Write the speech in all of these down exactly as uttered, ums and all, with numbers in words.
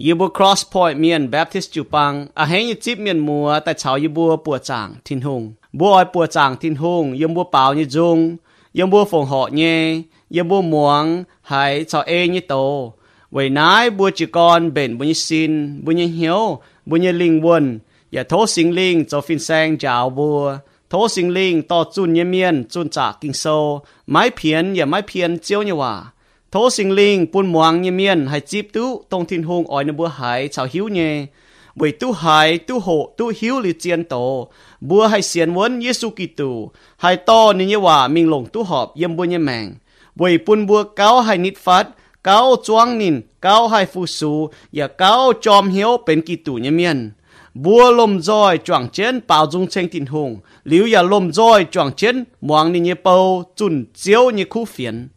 You will cross point me and Baptist Jupang. A hang you tip me and more. That's how you bore poor Tang Tin Hung. Boy poor Tang Tin Hung. You will bow you jung. You will phone hot ye. You will moang. Hai, so a ye to. Way nigh, but you gone bent when you sin, when you heal, when you ling won. Your tossing ling, so fin sang jow boar. Tossing ling, thought soon ye mean, soon talking so. My pian, ye my pian, jill you are. Thô sinh linh pun muang như miên hay chip tú tông thiên hung ỏi nơ búa hải chào hiếu nhé bởi tú hải tú hộ tú hiếu lì chiên tổ búa hay xiên vấn Giêsu Kitô hay to nên như hòa mình lồng tú họp yếm búa như màng bởi pun búa cáo hay nít phát cáo choáng nín cáo hay phu su và cáo chom hiếu bên Kitô như miên búa lom roi choáng chén bảo dung tranh thiên hung liu và lom roi choáng chén muang nên như bầu chun chiếu như khu phiền.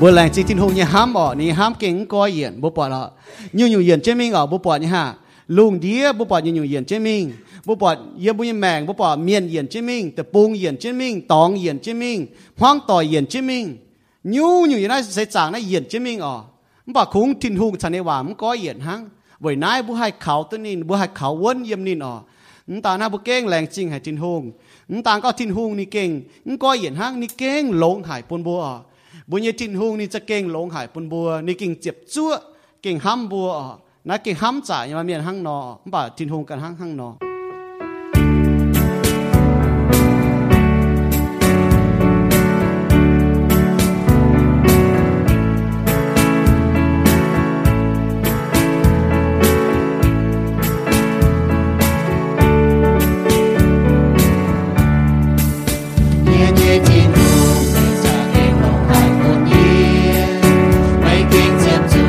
Bữa lành chỉ tin hùng như hám bỏ ní hám kính coi yển bố bỏ lọ như nhiều yển trên mình ở bố bỏ như hả lùng đĩa bố bỏ như nhiều yển trên mình bố bỏ yếm bún như màng bố bỏ miền yển trên mình tập bung yển trên mình tòng yển trên mình hoang tỏi yển trên mình nhiều nhiều yển này sẽ chẳng này yển trên mình ở bố khung tin hùng chẳng này hòa mắm coi yển hăng bởi nay bố hai khảo tên nín bố hai khảo vốn yếm nín ở ta na bố keng lành chính hay tin hùng ta có tin hùng ní keng coi yển hăng ní keng lông hải pôn bố ởบุญยทินหงนี่จะเก่งหลงหายปนบัวนี่เก่งเจ็บจั่วเก่งห้ำบัวนะเก่งห้ำจ่ายมาเมียนห้างนอบ่าทินหงกันห้างห้างนอGet to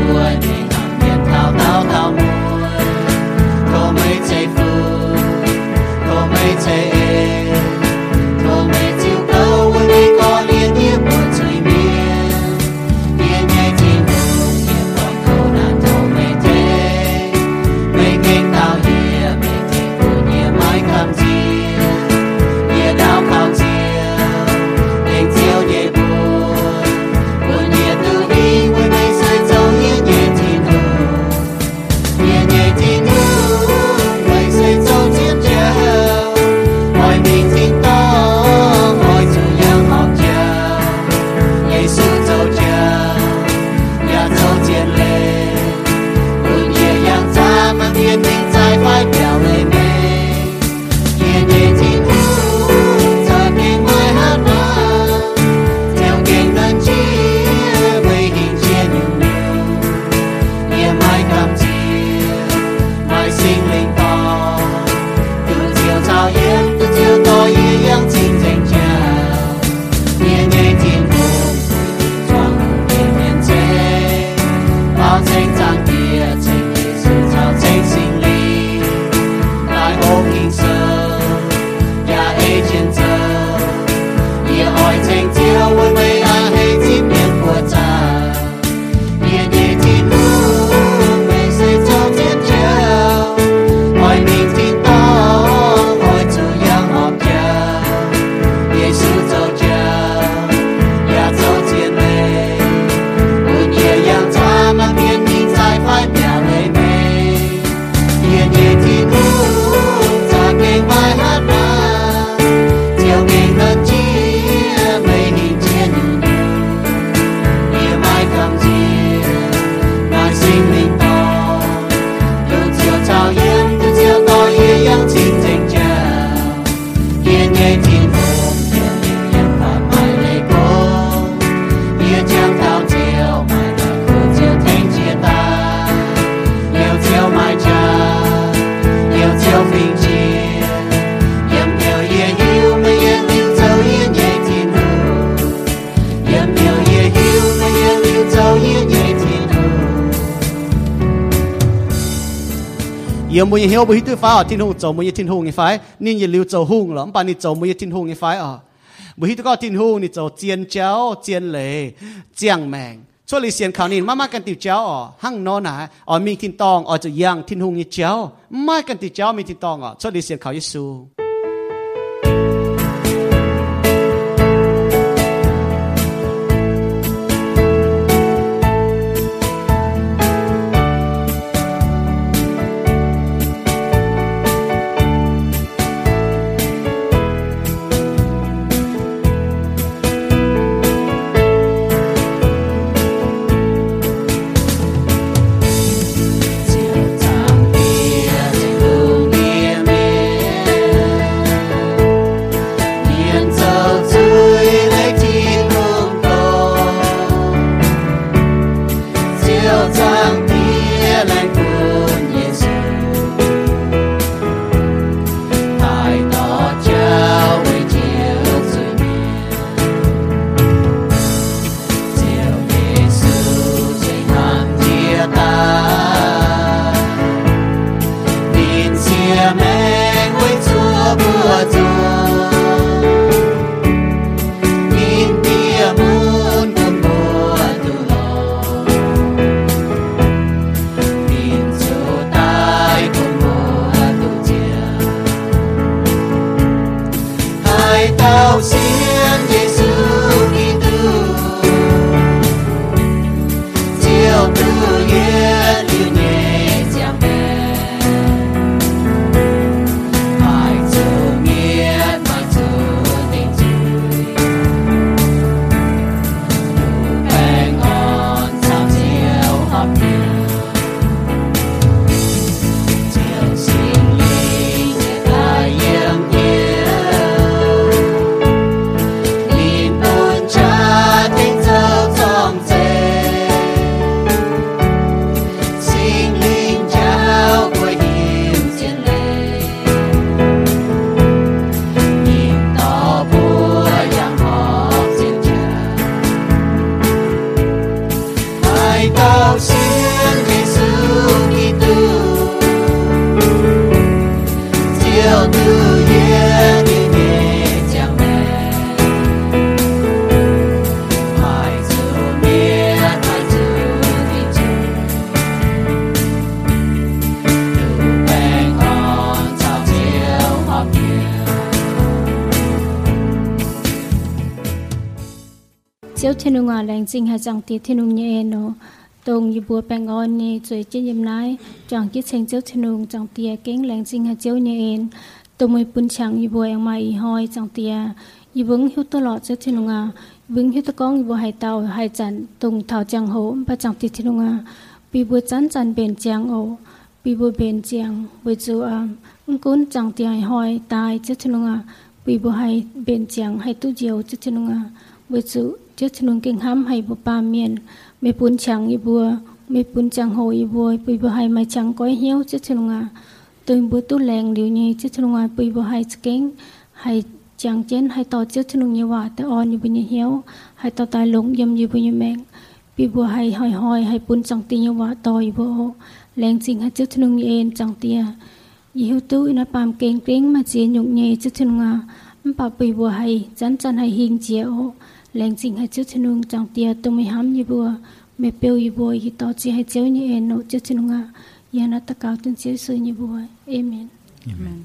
有冇嘢好不去對方啊？天空做冇嘢天空嘅塊，你熱流做空啦，唔怕你做冇嘢天空嘅塊啊！冇去對個天空，你做尖椒、尖雷、醬命。ช่วยเรียนข่าวนี้มามากันติดเจ้าอ๋อหั่งโน่นนะอ๋อมีทิ้งตองอ๋อจะยังทิ้งหงนี่เจ้ามากันติดเจ้ามีทิ้งตองอ๋อช่วยเรียนข่าวยิสูTenunga langsing has anti tenum yeno, Dong Yibu Pangoni, Joy Jim Nai, Junkie Sanjo Tenung, Juntia King langsing has Jonian, Domi Punchang Yibu and my hoi, Juntia, Yibung Hutolot, Tenunga, Wing Hutokong Yibu Hai Tao, Hai Jan, Dong Tao Jang Ho, but Junti Tenunga, Bibu Jan Jan Ben Jang O, Bibu Ben Jang, Wizu Arm, Ungun Juntia Hoi, Die, Tenunga, Bibu Hai Ben Jang, Hai Tu Jio, Tenunga, Wizu.เจ้าชนุนเก่งห้ามให้บุปผาเมียนไม่ปุ่นช่างอีบัวไม่ปุ่นช่างโหอีบัวปุยบัวให้ไม่ช่างก้อยเหี้ยวเจ้าชนุนอาตัวบัวตู้แรงเดี๋ยวนี้เจ้าชนุนอาปุยบัวให้เก่งให้ช่างเจนให้ต่อเจ้าชนุนยาวแต่อ่อนอยู่บนเหี้ยวให้ต่อตายหลงยำอยู่บนยำแมงปุยบัวให้หอยหอยให้ปุ่นช่างตียาวต่ออีบัวแรงจริงให้เจ้าชนุนเย็นช่างเตียยี่หิวตู้อินาปามเก่งเก่งมาเจียนหยกเย่เจ้าชนุนอามันปะปุยบัวให้จันจันให้หิงเจียวแรงจริงให้เจ้าชนุงจังเตียตัวไม่ห้ำยีบัวไม่เปียวยีบัวยีต่อจีให้เจ้าเนี่ยเองโนเจ้าชนุงะยานาตะกาวจนเจ้าซื้อยีบัวเอเมนอาเมน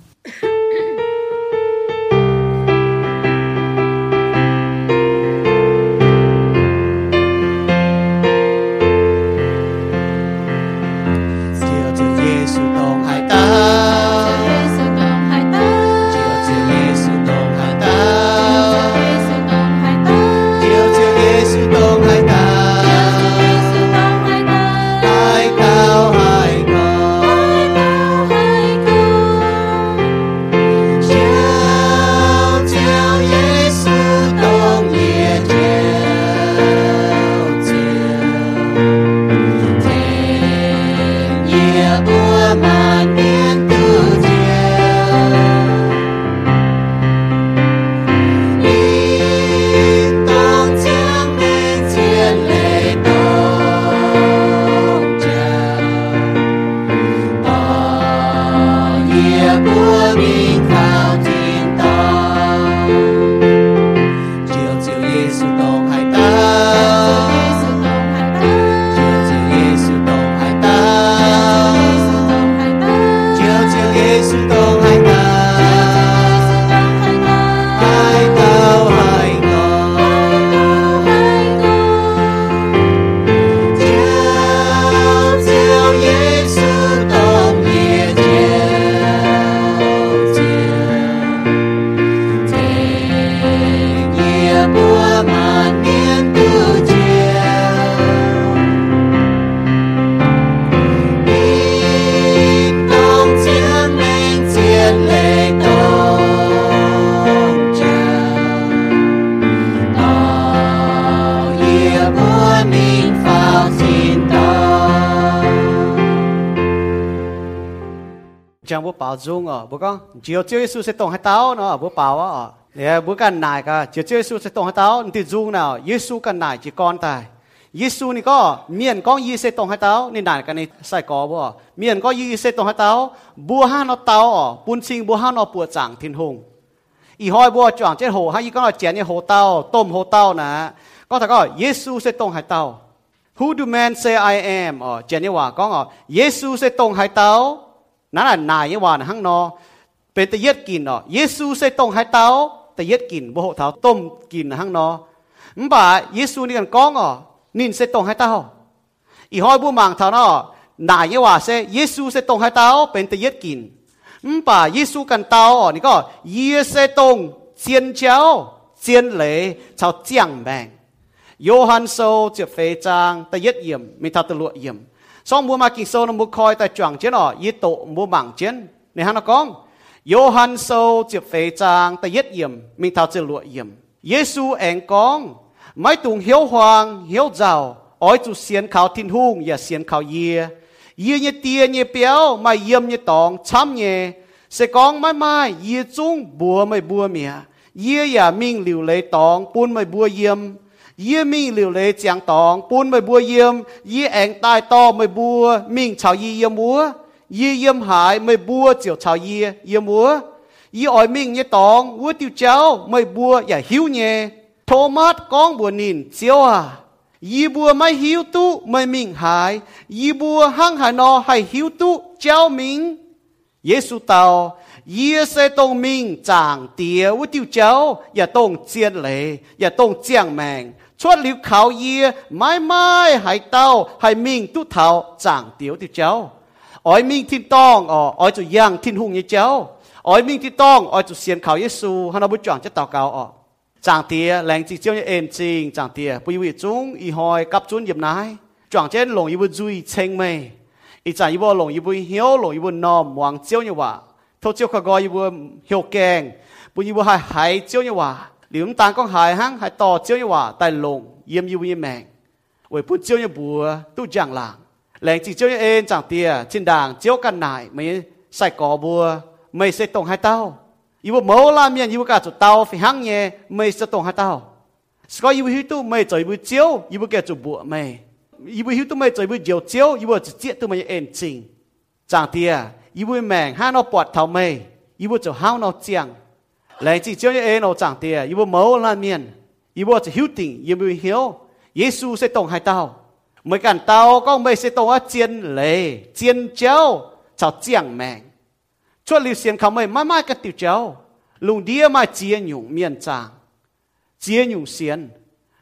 chẳng bố bảo dung ở bố con chiều chiều Giêsu sẽ tông hai táo nó bố bảo á để bố cần nài cả chiều chiều Giêsu sẽ tông hai táo thì dung nào Giêsu cần nài chỉ con tài Giêsu này có miền con gì sẽ tông hai táo nên nài cái này sai có bố miền có gì sẽ tông hai táo bố ha nó táo ở bún sinh bố ha nó bùa chẳng thiên hùng ý hỏi bố chọn chết hồ hay con nói chén như hồ táo tôm hồ táo nè con thằng có Giêsu sẽ tông hai táo who do men say I am ở chén như hòa con ở Giêsu sẽ tông hai táoนั่นแหละนายยาวานหั่งนอเป็นตะเย็ดกินเนาะเยซูใส่ตรงให้เต้าตะเย็ดกินบ่โหเต้าต้มกินหั่งนอมันบ่าเยซูนี่กันก้องอ๋อนินใส่ตรงให้เต้าอีห้อยบุมังเท่าเนาะนายยาวาใส่เยซูใส่ตรงให้เต้าเป็นตะเย็ดกินมันบ่าเยซูกันเต้าอ๋อนี่ก็เยใส่ตรงเจียนเจ้าเจียนเหลยชาวเจียงแบงโยฮันโซเจียเฟจางตะเย็ดเยี่ยมมีทัตตะลวเยี่ยมxong mua mà kinh sâu nó mua coi tại chọn chiến ở y tụ mua bảng chiến này hắn nó con Yohan sâu chụp phê trang tại yết yểm mình thảo chữ lụa yểm Giêsu anh con mấy tuồng hiếu hoàng hiếu giàu ói tu xiên khảo thiên hung và xiên khảo yê yê như tia như béo mày yếm như tòng chăm nhẹ sẽ con mãi mãi yê chung bùa mày bùa mía yê giả mình liều lấy tòng buôn mày bùa yếmยี่มิ่งเหลียวเลยเจียงตองปูนไม่บัวเยี่ยมยี่แองใต้ตอไม่บัวมิ่งชาวยี่เยี่ยมัวยี่เยี่ยมหายไม่บัวเจียวชาวยี่เยี่ยมัวยี่อ้อยมิ่งยี่ตองวัวติวเจ้าไม่บัวอย่าหิวเย่โทมัสก้องบัวนินเจียวอ่ะยี่บัวไม่หิวตุไม่มิ่งหายยี่บัวหั่งหายนอให้หิวตุเจ้ามิ่งเยซูเตา耶稣同命长爹，我丢教也同接来，也同讲明，出了考耶，买买还到还命都头长爹丢教，爱命天当哦，爱就养天红耶教，爱命天当爱就先考耶稣，他那不讲就祷告哦，长爹两只叫你安静，长爹不以为中，以后甲准入来，讲这容易不注意清美，一在一波容易不晓，容易不孬，忘教你话。ทศเจ้าก็อยู่บนเหี่ยวแกงปุ่นอยู่บนหายหายเจ้าเนี่ยว่าหรือมันต่างก็หายหั่งหายต่อเจ้าเนี่ยว่าแต่ลงเยี่ยมอยู่บนยี่แมงไว้พูดเจ้าเนี่ยบัวตู้จางหลังแหล่งจีเจ้าเนี่ยเองจางเตี้ยชินด่างเจ้ากันหน่ายไม่ใส่กอบัวไม่ใส่ตรงหายเต้าอยู่บนเมาลาเมียนอยู่บนกาจุดเต้าฝีหั่งเนี่ยไม่ใส่ตรงหายเต้าสก็อยู่บนหิ้วตู้ไม่ใจบนเจ้าอยู่บนแกจุดบัวไม่อยู่บนหิ้วตู้ไม่ใจบนเจียวเจ้าอยู่บนจีเจ้าตู้มันเองจริงจางเตี้ยยี่บุ้ยแมงห้าเราปวดเท้าไม่ยี่บุ้ยจะห้าวเราเจียงแหล่งจีเจ้าเนี่ยเองเราจังเตี้ยยี่บุ้ยเมาลาเมียนยี่บุ้ยจะหิวติ่งยี่บุ้ยหิวเยซูใส่ตรงให้เต้าเมื่อกันเต้าก็ไม่ใส่ตรงว่าเจียนเลยเจียนเจ้าชาวเจียงแมงชวนลิวเซียนเขาไม่ไม่ไม่กันติวเจ้าลุงเดียมาเจียนอยู่เมียนจางเจียนอยู่เซียน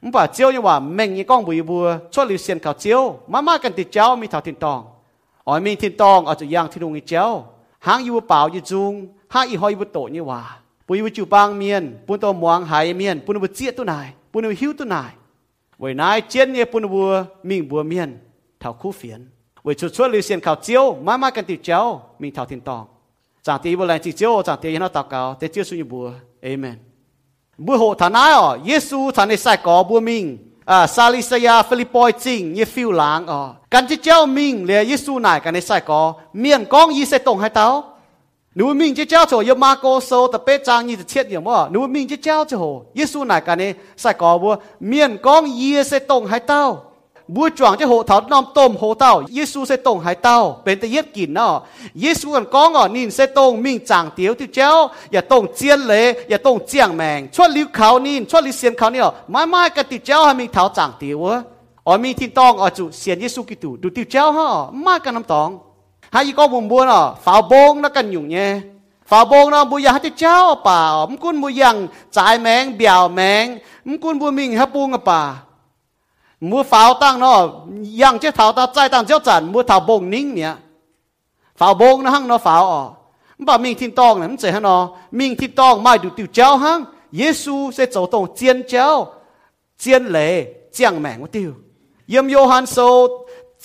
มันป่าเจ้าเนี่ยว่าแมงยี่ก้องบุยบัวชวนลิวเซียนเขาเจ้าไม่ไม่กันติวเจ้ามีเท้าตินตองอ๋อมีทินตองอาจจะย่างที่ลงอีเจ้าหางอยู่เปล่าอยู่จุงห้าอีหอยอยู่โตนี่ว่าปุยอยู่จูบางเมียนปุ่นตัวหมวงหายเมียนปุ่นตัวเจี๊ยตัวนายปุ่นตัวหิ้วตัวนายไว้นายเจี๊ยเนี่ยปุ่นบัวมิ่งบัวเมียนเท่าคู่เฟียนไว้ชุดชวนลิวเซียนข่าวเจียวมามากันติดเจ้ามิ่งเท่าทินตองจากตีบัวแรงจีเจียวจากตียันเอาตาเก่าแต่เจียวสุญญบัวเอเมนบัวโหฐานะอ๋อเยซูฐานในสายก่อบัวมิ่งอ่าซาลิสยาฟิลิปปอยจิงยี่ฟิวหลางอ๋อกันจีเจ้ามิงเลียยิสูนายกันในสายก่อเมียนก้องยี่เสตงให้เต้าหนูมิงจีเจ้าโจยมาโกโซแต่เป๊จางยี่จะเทียดอย่างว่าหนูมิงจีเจ้าโจยิสูนายกันในสายก่อบัวเมียนก้องยี่เสตงให้เต้าบัวจวงจะโหเถาน้อมต้มโหเต้ายิสูเสตงให้เต้าเป็นตะเย็ดกินเนาะยิสูกันก้องอ๋อนินเสตงมิงจางเตี้ยวที่เจ้าอย่าตงเจียนเลยอย่าตงเจียงแมงชวนลิ้วเขานินชวนลิ้วเสียนเขาเนี่ยไม่ไม่กันติเจ้าให้มิงเถาจางเตี้ยวอ๋อมีทิ้งตองอ๋อจุเสียนเยซูกิตูดูติวเจ้าฮะมากกันน้ำตองหายี่ก็บุญบัวเนาะฝาโบงนักกันอยู่เนี่ยฝาโบงเนาะบุญยาให้ติเจ้าป่ามุกุนบุญยังจ่ายแมงเบี่ยวแมงมุกุนบุญมิงฮะปูงกับป่ามัวฝาตั้งเนาะยังเจ้าเท้าตาใจตั้งเจ้าจันมัวเท้าโบงนิ่งเนี่ยฝาโบงนะฮั่งเนาะฝาอ๋อบ่มิงทิ้งตองเนี่ยมันเสียฮะเนาะมิงทิ้งตองไม่ดูติวเจ้าฮั่งเยซูเสด็จตรงเจียนเจ้าเจียนเหล่เจียงแมงว่าติวเยี่ยมโยฮันโซ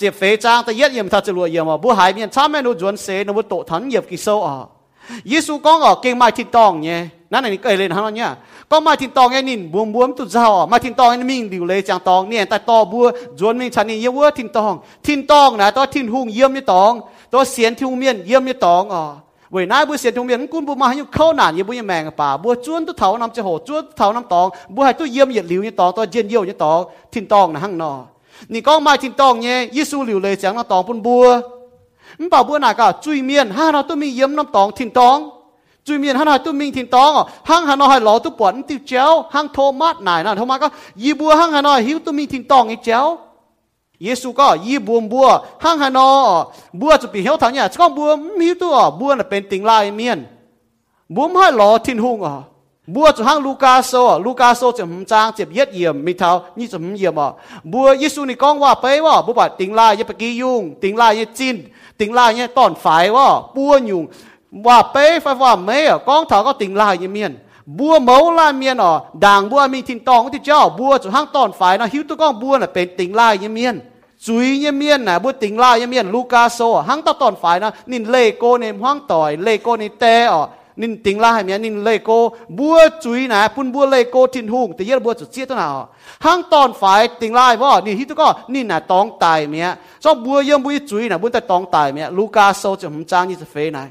เจ็บเฟจางแต่เย็ดเยี่ยมทัดจรวดเยี่ยมอ่ะบัวหายเมียนช้าแม่นูจวนเสนวุโตทันเยี่ยมกิโซอ่ะเยซูก้องอ่ะเก่งไม้ทิ้งตองเนี่ยนั่นนี่เอ่ยเลยนะนั่นเนี่ยก็ไม้ทิ้งตองไอ้นินบวมบวมตุ่นเจ้าอ่ะไม้ทิ้งตองไอ้มิ่งดิวเลยจางตองเนี่ยแต่ต่อบัวจวนมิ่งชันนี่เยี่ยวทิ้งตองทิ้งตองนะตัวทิ้งหุ่งเยี่ยมยี่ตองตัวเสียนทิ้งเมียนเยี่ยมยี่ตองอ่ะ Vì nãy bữa xe trung miền cũng bữa mà hay khâu nản như bữa như mèn bà bữa chuôn tôi tháo năm chè hồ chuôn tôi tháo năm tòng bữa hay tôi yếm nhiệt liu như tòng tôi diên yêu như tòng thìn tòng là hăng nọ nị con mai thìn tòng nhé Giêsu liu lệ chẳng nó tòng bún bùa mình bảo bữa nào cả chui miền ha nó tôi mình yếm năm tòng thìn tòng chui miền ha nó tôi mình thìn tòng hăng hà nó hay lỏ tôi bẩn tiêu chéo hăng thô mát nải nọ thô mát có y bùa hăng hà nó hiu tôi mình thìn tòng như chéo Giêsu có y buông bùa hăng hà nó bùa chụp bị héo thằng nhá con bùa miu tu bùa là bên tình lai miên bùa hơi lò thiên hung à bùa chụp hăng Lucas so Lucas so chụp trang chụp yết yểm mi thao như chụp yểm à bùa Giêsu này con qua phải wa bùa bảo tình lai như bạc kỳ dung tình lai như chín tình lai như tòn phải wa bùa nhung qua phải phải wa mấy à con thảo có tình lai như miên bùa máu lai miên à đàng bùa mi thiên tòng thì cho bùa chụp hăng tòn phải nó hiu tu con bùa là bên tình lai như miên Chuy như miên nè, bữa tính lai như miên Lucas so, hăng tao tòn phải nè, nín lê cô nè hoang tỏi, lê cô nè té ở, nín tính lai miên nín lê cô, bữa chuy nè, phun bữa lê cô thiên hùng, tự nhiên bữa chuột chết thế nào, hăng tòn phải tính lai vợ, nín hít có, nín nè tòng tài miên, cho bữa yếm bữa chuy nè, bữa ta tòng tài miên, Lucas so cho hùng trang như thế phê này,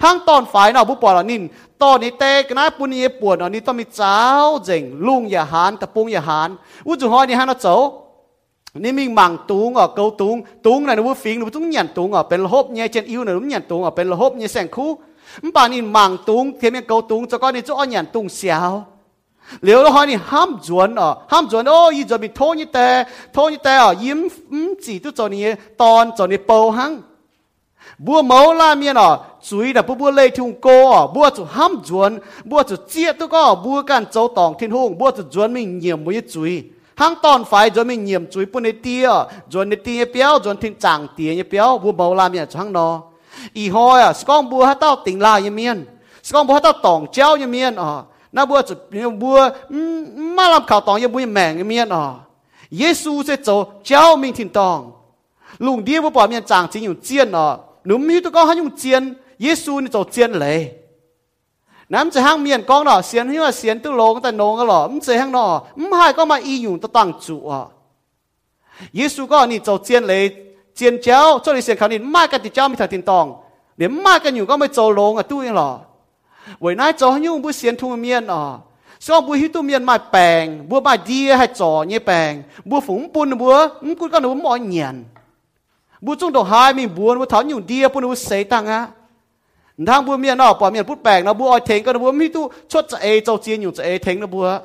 hăng tòn phải nào bữa bỏ là nín, tòn nè té cái nãy phun nè buồn, ở nín tao mi cháo, rình, lung nhà hán, tập bung nhà hán, u chừng hỏi nè hăng nó chấu nên mình mảng tung ở câu tung tung này nó vô phình nó tung nhàn tung ở bên hộp nhẹ trên yêu này nó nhàn tung ở bên hộp nhẹ sẹn khu mình bảo nên mảng tung thêm cái câu tung cho con nên cho nhàn tung xéo liệu nó hỏi nên ham chuẩn ở ham chuẩn ô y chuẩn bị thôi như thế thôi như thế ở yếm chỉ tôi cho nên tòn cho nên bầu hăng bùa máu la miên ở chuối là bùa bùa lê thùng cô ở bùa chủ ham chuẩn bùa chủ chia tôi có bùa cản châu tòng thiên hùng bùa chủ chuẩn mình nhiều mũi chuối hang tòn phải rồi mình nhiệm chuối pun tia rồi nít tia béo rồi thình chàng tia như béo bùa bầu làm như hang nó y hoi à con bùa hát tao tỉnh lại như miên con bùa hát tao tòng chéo như miên à na bùa bùa má làm khảo tòng như bùa mèn như miên à Giêsu sẽ cho chéo mình thình tòng lùng đi bùa bỏ miên chàng chỉ dùng chiên à núm hít tụi con hát dùng chiên Giêsu cho chiên lệ nắm sẽ hang miền con đó xiên như là xiên tư lô cái nông cái lọ ấm sẽ hang nọ ấm hai con mà y dùng tao tặng chủ à Giêsu có nị trâu chiên lấy chiên chéo cho đi xiên khảo nị mai cái thịt chéo mới thằng tiền tòng để mai cái nhủ có mới trâu lông à tu yên lọ buổi nay trâu như bữa xiên thu miền à xong bữa hít tu miền mai bèn bữa mai đi hay trò như bèn bữa phúng bún bữa ấm cút con nó bấm mỏi nhèn bữa trung đầu hai mình buồn bữa tháo nhủ đi bữa nó sấy tăng á thang bùa miên nó bỏ miên bút bèn nó bùa thèn cái nó bùa hít tu chốt chạy trâu chiên nhung chạy thèn nó bùa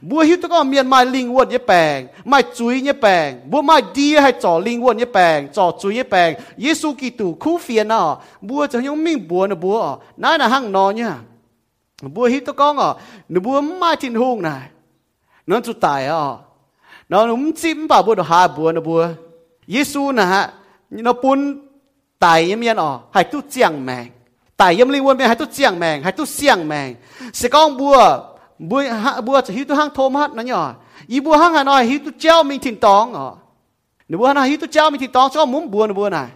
bùa hít tu có miên mai linh uất như bèn mai chuối như bèn bùa mai đi hay trò linh uất như bèn trò chuối như bèn Giêsu Kitô cứu phiền nó bùa chẳng những mình bùa nó bùa nãy là hăng nó nhá bùa hít tu có ngỏ nó bùa mai thiên hung này nó chút tài à nó núm chim bảo bùa nó hà bùa nó bùa Giêsu nè ha nó bún tài miên à hay tu chẳng mèn tại yếm linh quân bên hai tu xiang mèn hai tu xiang mèn sẽ con bùa bùa bùa chỉ hít tu hang thôm hết nó nhỏ y bùa hang hà nội hít tu treo mình thìn tòng ở nếu bùa nó hít tu treo mình thìn tòng cho muốn bùa nó bùa này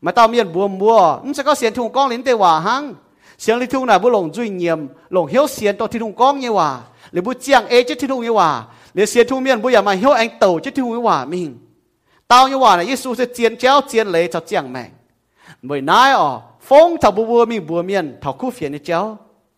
mà tao miền bùa bùa nó sẽ có xiên thùng con lính tây hòa hang xiên linh thùng này bùa lồng duy nhiệm lồng hiếu xiên to thìn thùng con như hòa nếu bùa xiang e chết thìn thùng như hòa nếu xiên thùng miền bùa giả mà hiếu anh tàu chết thìn thùng như hòa mình tao như hòa này Giêsu sẽ xiên treo xiên lấy cho xiang mèn bởi nãy ở phong thảo bùa mình bùa miên thảo khu phiền như chéo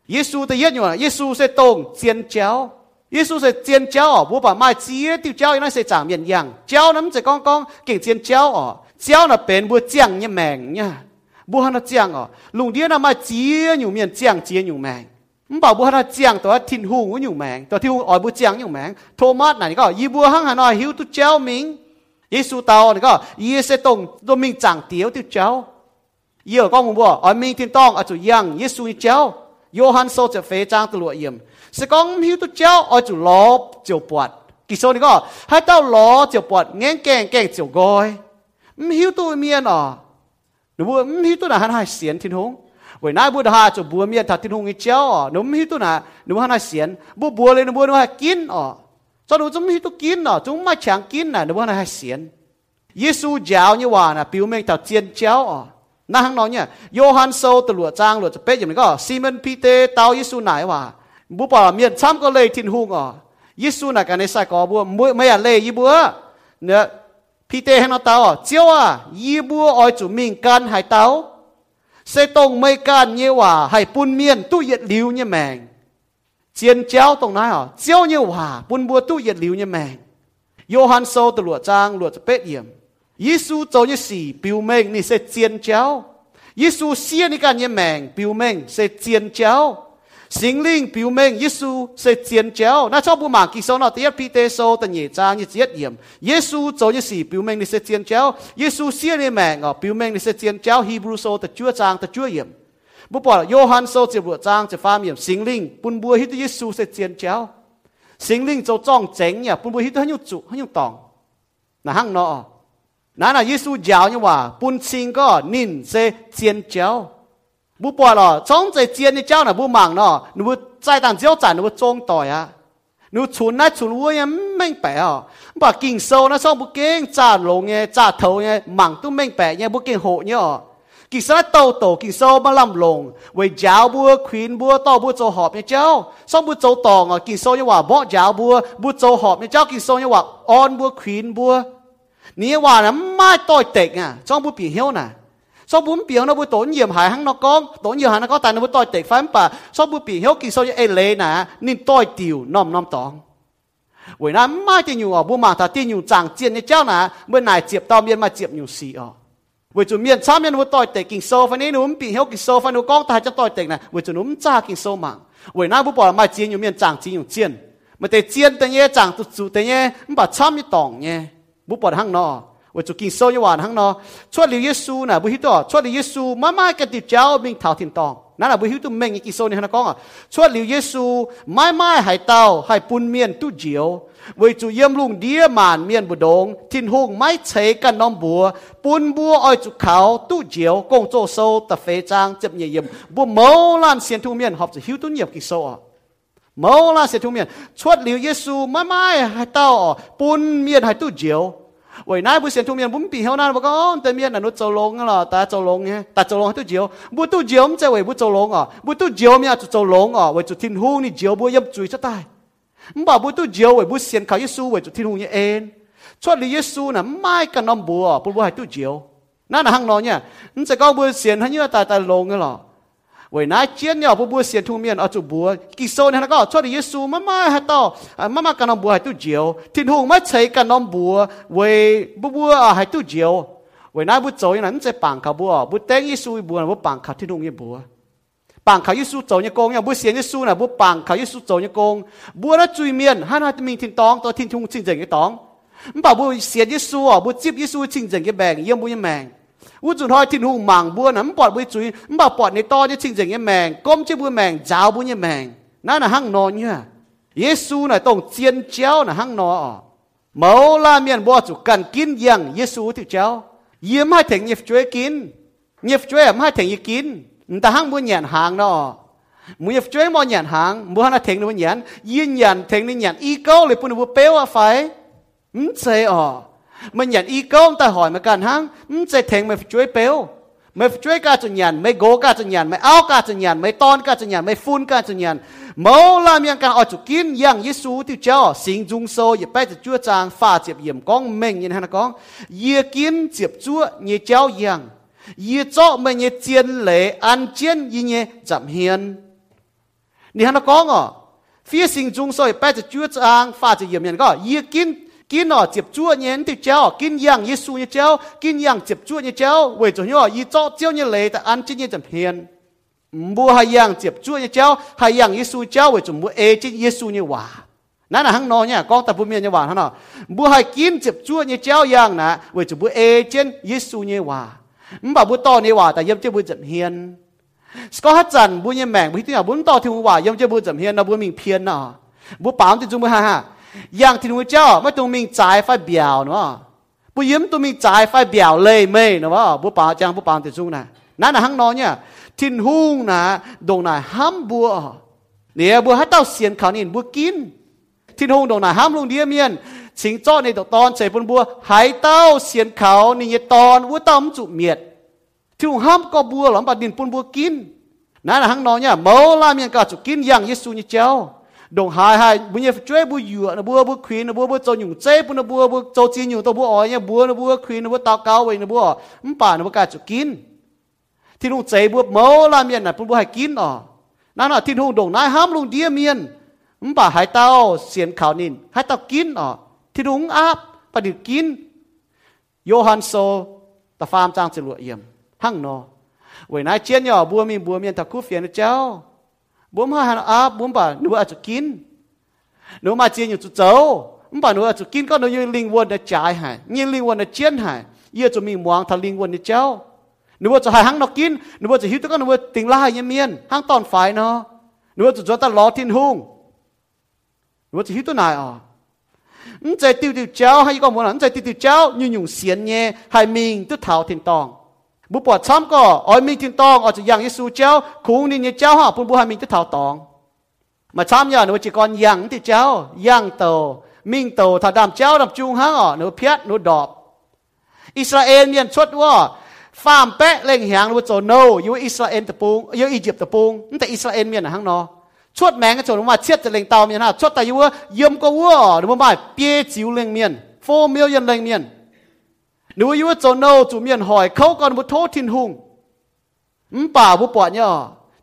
Giêsu ta yết nhở Giêsu sẽ tông chiên chéo Giêsu sẽ chiên chéo ở bùa bà mai chia tiêu chéo nó sẽ chẳng miền giang chéo nắm sẽ con con kỉnh chiên chéo ở chéo là bền bùa chàng như mèn nha bùa hắn nó chàng ở lùng đĩa nó mai chia nhủ miền chàng chia nhủ mèn bảo bùa hắn nó chàng tao thìn hùng của nhủ mèn tao thiêu ở bùa chàng nhủ mèn Thomas này có y bùa hăng hà nội hiếu tu chéo mình Giêsu tao này có y sẽ tông đôi mình chẳng tiêu tiêu chéo yêu con bùa ở mình thiên tòng ở chỗ yang Giêsu như chéo Johann so sẽ phê trang từ lụa yếm sẽ con hiếu tu chéo ở chỗ ló chiều bọt kỳ số này có hai tao ló chiều bọt nghe kèn kèn chiều gói hiếu tu miên à nếu bùa hiếu tu là hắn hai xiên thiên hùng vậy nay bùa đã chỗ bùa miên thật thiên hùng như chéo à nếu hiếu tu là nếu hắn hai xiên bùa bùa lên bùa nó hai kín à cho nên chúng hiếu tu kín à chúng mai chẳng kín à nếu hắn hai xiên Giêsu giáo như hòa là biểu mình thật chiên chéo à na hang nói nhỉ Johann sâu từ lụa trang lụa chụp pet giống này có Simon Peter tao Giêsu nãy hòa bố bảo miền chăm có lê thiên hung à Giêsu nãy cái này sai có bố mấy à lê y bố nè Peter hang nó tao à chiêu à y bố oi chủ mình can hải tao Sẽ tông mây can như hòa hay pun miên tu yết liu như mèng. Chiến chéo tông nói hả? Chéo như hòa pun bua tu yết liu như mèng. Yohan sâu từ lụa trang lụa từ bết yểm. Giê-xu châu như xỉ biểu mèng ni sẽ chiến chéo. Giê-xu xia ni can như mèng biểu mèng sẽ chiến chéo. Sinh linh biểu mèng Giê-xu sẽ chiến chéo. Nó cho bù mạng kỳ sâu nó tiết bí tế sâu từ nhị trang như giết yểm. Giê-xu châu như xỉ biểu mèng ni sẽ chiến chéo. Giê-xu xia ni mèng biểu mèng ni sẽ chiến chéo. Hebrew sâu từ chúa trang từ chúa yểm. Bố bỏ Yohan sâu từ lụa trang từ phàm yểm. Sinh linh bùn bùa hít Giê-xu sẽ chiến chéo. Sinh linh châu trong chánh nhỉ, bùn bùi hít hơi trụ, hơi tỏng, là hăng nọ. Nãy là Giêsu giáo như hòa, bùn sinh có nín sẽ chiến chéo. Bùn bùa lọ, trong sẽ chiến như chéo là bùn mảng nọ, nụ trái tàng chéo chả nụ trông tỏi á, nụ chún nát chún uôi em mèn bẻ à, bà kinh sâu nó xong bùn kinh chả lồng nghe, chả thấu nghe, mảng tu mèn bẻ nghe bùn kinh hộ nhở. Kinh sâu tàu tổ kinh sâu mà làm lồng, với giáo bùa khuyến bùa to bùa châu họp như cháu, xong bùa châu tòng ở kinh sâu như hòa bỏ giáo bùa bùa châu họp như cháu kinh sâu như hòa on bùa khuyến bùa, ní hòa nó mai tỏi tệ à, xong bùa biển hiếu nà, xong bùa biển nó bùa tốn nhiều hải hăng nó con, tốn nhiều hải nó có tài nó bùa tỏi tệ phải không bà, xong bùa biển hiếu kinh sâu như ê lê nà, nín tỏi tiểu nòm nòm tòng, với nó mai thì nhiều ở bùa mảng thà thì nhiều chẳng tiền như cháu nà, bữa này chẹp tao miên mà chẹp nhiều xì ở. Với chủ miền xám nhân vô tỏi tệ kinh sâu phải nên núm bị hiếu kinh sâu phải nô con ta cho tỏi tệ này với chủ núm cha kinh sâu mạng với na bố bảo mai chiến nhiều miền chẳng chiến nhiều chiến mà tệ chiến tệ nhé chẳng tụt tụt tệ nhé mà xám như tòng nhé bố bảo hăng nọ với chủ kinh sâu như hoàn hăng nọ cho liều Giêsu nè bố hiểu đó cho liều Giêsu má mai cái tiệp cháu mình thảo thiền tòng nãy là bố hiểu tụi mình như kinh sâu này nó con à cho liều Giêsu mai mai hải tàu hải pun miền tu diều với chủ yếm lùng đĩa màn miền bờ đống thiên hùng mái chế căn nón bùa bún bùa oi chủ khảo tu diều công trô sâu tập phê trang chậm nhẹ yếm bùa máu lan xiên thu miền học sự hiếu tu nghiệp kỳ sâu à máu lan xiên thu miền chuột liều Giêsu mãi mãi hai tao à bún miền hai tu diều với nãy bùa xiên thu miền bún bì heo nan bùa con tây miền là nốt châu lông là ta châu lông nghe ta châu lông hai tu diều bùa tu diều chơi với bùa châu lông à bùa tu diều miền chủ châu lông à với chủ thiên hùng ni diều bùa yếm chui cho tai bảo bố tu diều với bố xiên khảo Giêsu với chủ thiên hùng như en cho lý Giêsu là mai cả năm bùa bố bố hay tu diều nãy là hăng nó nhỉ nó sẽ có bố xiên hay như tài tài lồng cái lọ với nãy chiến nhau bố bố xiên thu miền ở chủ bùa kỳ sâu này nó có cho lý Giêsu má mai hay to má mai cả năm bùa hay tu diều thiên hùng mới thấy cả năm bùa với bố bố hay tu diều với nãy bố trôi này nó sẽ bằng khảo bùa bố té Giêsu bùa là bố bằng khảo thiên hùng như bùa bằng khảo Giêsu trốn như con nhau bữa sáng Giêsu là bữa bằng khảo Giêsu trốn như con bữa đó chui miên hai hai mình thiên tòng tôi thiên thung chinh dần cái tòng bảo bữa sáng Giêsu à bữa chip Giêsu chinh dần cái bèng yếm bữa như mèng u chun hai thiên hung màng bữa nắm bọt bữa chui bảo bọt này to như chinh dần cái mèng côm chiếc bữa mèng giáo bữa như mèng nãy là hăng nọ nhá Giêsu này tổng chiên chéo là hăng nọ máu la miên bọt chủ cần kín giang Giêsu thì chéo yếm hai thành nhịp chuối kín nhịp chuối em hai thành nhịp kín ta hăng muốn nhàn hàng đó, muốn nhập chơi mò nhàn hàng, muốn hăng thèn nó muốn nhàn, yên nhàn thèn nó nhàn, y câu lại phun nó béo à phải, ừm chơi ờ, mình nhàn y câu ta hỏi mà cần hăng, ừm chơi thèn mình chơi béo, mình chơi cả cho nhàn, mình gõ cả cho nhàn, mình áo cả cho nhàn, mình ton cả cho nhàn, mình phun cả cho nhàn, máu làm miệng cả ở chỗ kín, giang Giêsu tiêu chéo, sinh dung sâu, dẹp bách chúa trang, pha dẹp yểm con mình như thế nào con, dẹp kín dẹp chúa, như chéo giang. Yê cho mình nhé chiến lễ ăn chiến yê nhé giảm hiền. Nhi hắn nó có ngờ. Phía sinh dung soi bác cho chúa trang phá cho yếm nhận có. Yê kín, kín ở chếp chúa nhé tiêu chéo. Kín yang yê xu nhé chéo. Kín yang chếp chúa nhé chéo. Vậy cho nhỏ yê cho chéo nhé lễ ta ăn chiến nhé giảm hiền. Mua hai yang chếp chúa nhé chéo. Hai yang yê xu chéo. Vậy cho mua ê chết yê xu nhé hòa. Nãy là hắn nói nhé. Con ta vô miên nhé hòa hắn nói. Mua hai kín chếp chúa nhé chéo yang nà. Vậy cho mua ê chết yê xu nhé hòa. Bảo bố to này hòa ta yếm chơi bố dậm hiền có hát dần bố nhầm mẻng bố tí nào bố to thì hòa yếm chơi bố dậm hiền là bố mình phiền nọ bố bảo thì chúng bố ha ha yang thì chúng cháu mà tụi mình trái phải bèo nữa bố yếm tụi mình trái phải bèo lê mê nữa bố bảo chàng bố bảo thì chúng nè nãy là hăng nó nhá thiên hung nè đồ này hám bùa nè bố hát tao xiên khảo nên bố kín thiên hung đồ này hám luôn đĩa miên chính cho nên tao chạy bún bùa hái tao xiên khảo nên nhẹ tòn uống tao không trụ miệt thiếu ham có bùa lắm bà đình bún bùa kín nãy là hăng nói nhá máu la miệng cả trụ kín giang Giêsu như chéo đồng hai hai bún nhẹ chơi bùa dừa nó bùa bùa khuyên nó bùa bùa trâu nhung chế bún nó bùa bùa trâu chi nhung tao bùa ói nhá bùa nó bùa khuyên nó bùa tao cao vậy nó bùa mắm bà nó bùa cả trụ kín ที่ลุงเจ็บบัวเมาลาเมียนน่ะปุ่นบัวหายกินอ๋อนั่นน่ะที่ลุงดงนายห้ามลุงเดียเมียนมันป่าหายเต้าเสียนข่าวนินหายเต้ากินอ๋อที่ลุงอาบปฏิกินโยฮันโซตาฟามจางเจริญเอี่ยมหั่งนอเว้ยนายเจียนย่อบัวมีบัวเมียนตะคุเฟียนเจ้าบัวมาหันอาบบัวป่าหนูอาจจะกินหนูมาเจียนอยู่จุดเจ้ามันป่าหนูอาจจะกินก็หนูยืนลิงวนในใจหายยืนลิงวนในเจียนหายเยอะจะมีหมวงทะลิงวนในเจ้าหนูว่าจะหายหั่งนอกินหนูว่าจะหิวแต่ก็หนูว่าติงล่าเยี่ยมเมียนหั่งตอนฝ่ายนอหนูว่าจะจวนตะล้อทิ้งหุ่งหนูว่าจะหิวตัวไหนอ๋ออุ้งใจติวติวเจ้าให้ก็หมดหลังใจติวติวเจ้าหยุ่งหยุ่งเสียนเย่ให้มิงตัวเท้าถิ่นตองบุปผาช้ำก็อ้อยมิงถิ่นตองออกจากยังเยซูเจ้าคุ้งนี่เนี่ยเจ้าหาปุ่นบุหามิงตัวเท้าตองมาช้ำยาหนูจีกรยังติวเจ้ายังเตามิงเตาถ้าดำเจ้าดำจูงห้างอ๋อหนูเพี้ยหนูดอบอิสราเอลเมียนชดว่าฟาร์มแปะเล่งหางหนูโจโนอยู่อิสราเอลตะปูงอยู่อียิปต์ตะปูงแต่อิสราเอลเมียนหางนอชดแมงก็ชดมาเชียดจะเล่งเตาเมียนฮะชดแต่ยัวเยี่ยมก็วัวหนูมาบ่ายเปียจิ๋วเล่งเมียนโฟมิลยันเล่งเมียนหนูยัวโจโนจูเมียนหอยเขาก่อนบุโทษทินหุงมป่าบุปผาเนี่ย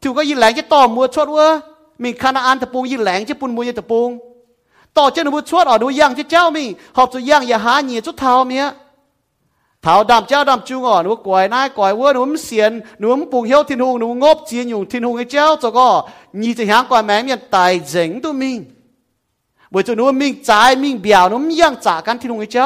ถือก็ยินแหลงจะต่อมัวชดวัวมีคณะอันตะปูงยินแหลงจะปุ่นมัวยันตะปูงต่อเจ้าหนูชดอ๋อหนูย่างเจ้ามีหอบจะย่างอย่าหาเหนียชดเท้าเมียเท้าดำเจ้าดำจูงอ่อนหนูก๋วยน้าก๋วยวัวหนูเสียนหนูปุ่งเหี้ยวทินหุงหนูงบจีนอยู่ทินหุงไอ้เจ้าจะก็ยี่จะหางก๋วยแม่เมียนตายเจ๋งตัวมิงบ่จะหนูมิงใจมิงเบี่ยวหนูย่างจ่ากันทินหุงไอ้เจ้า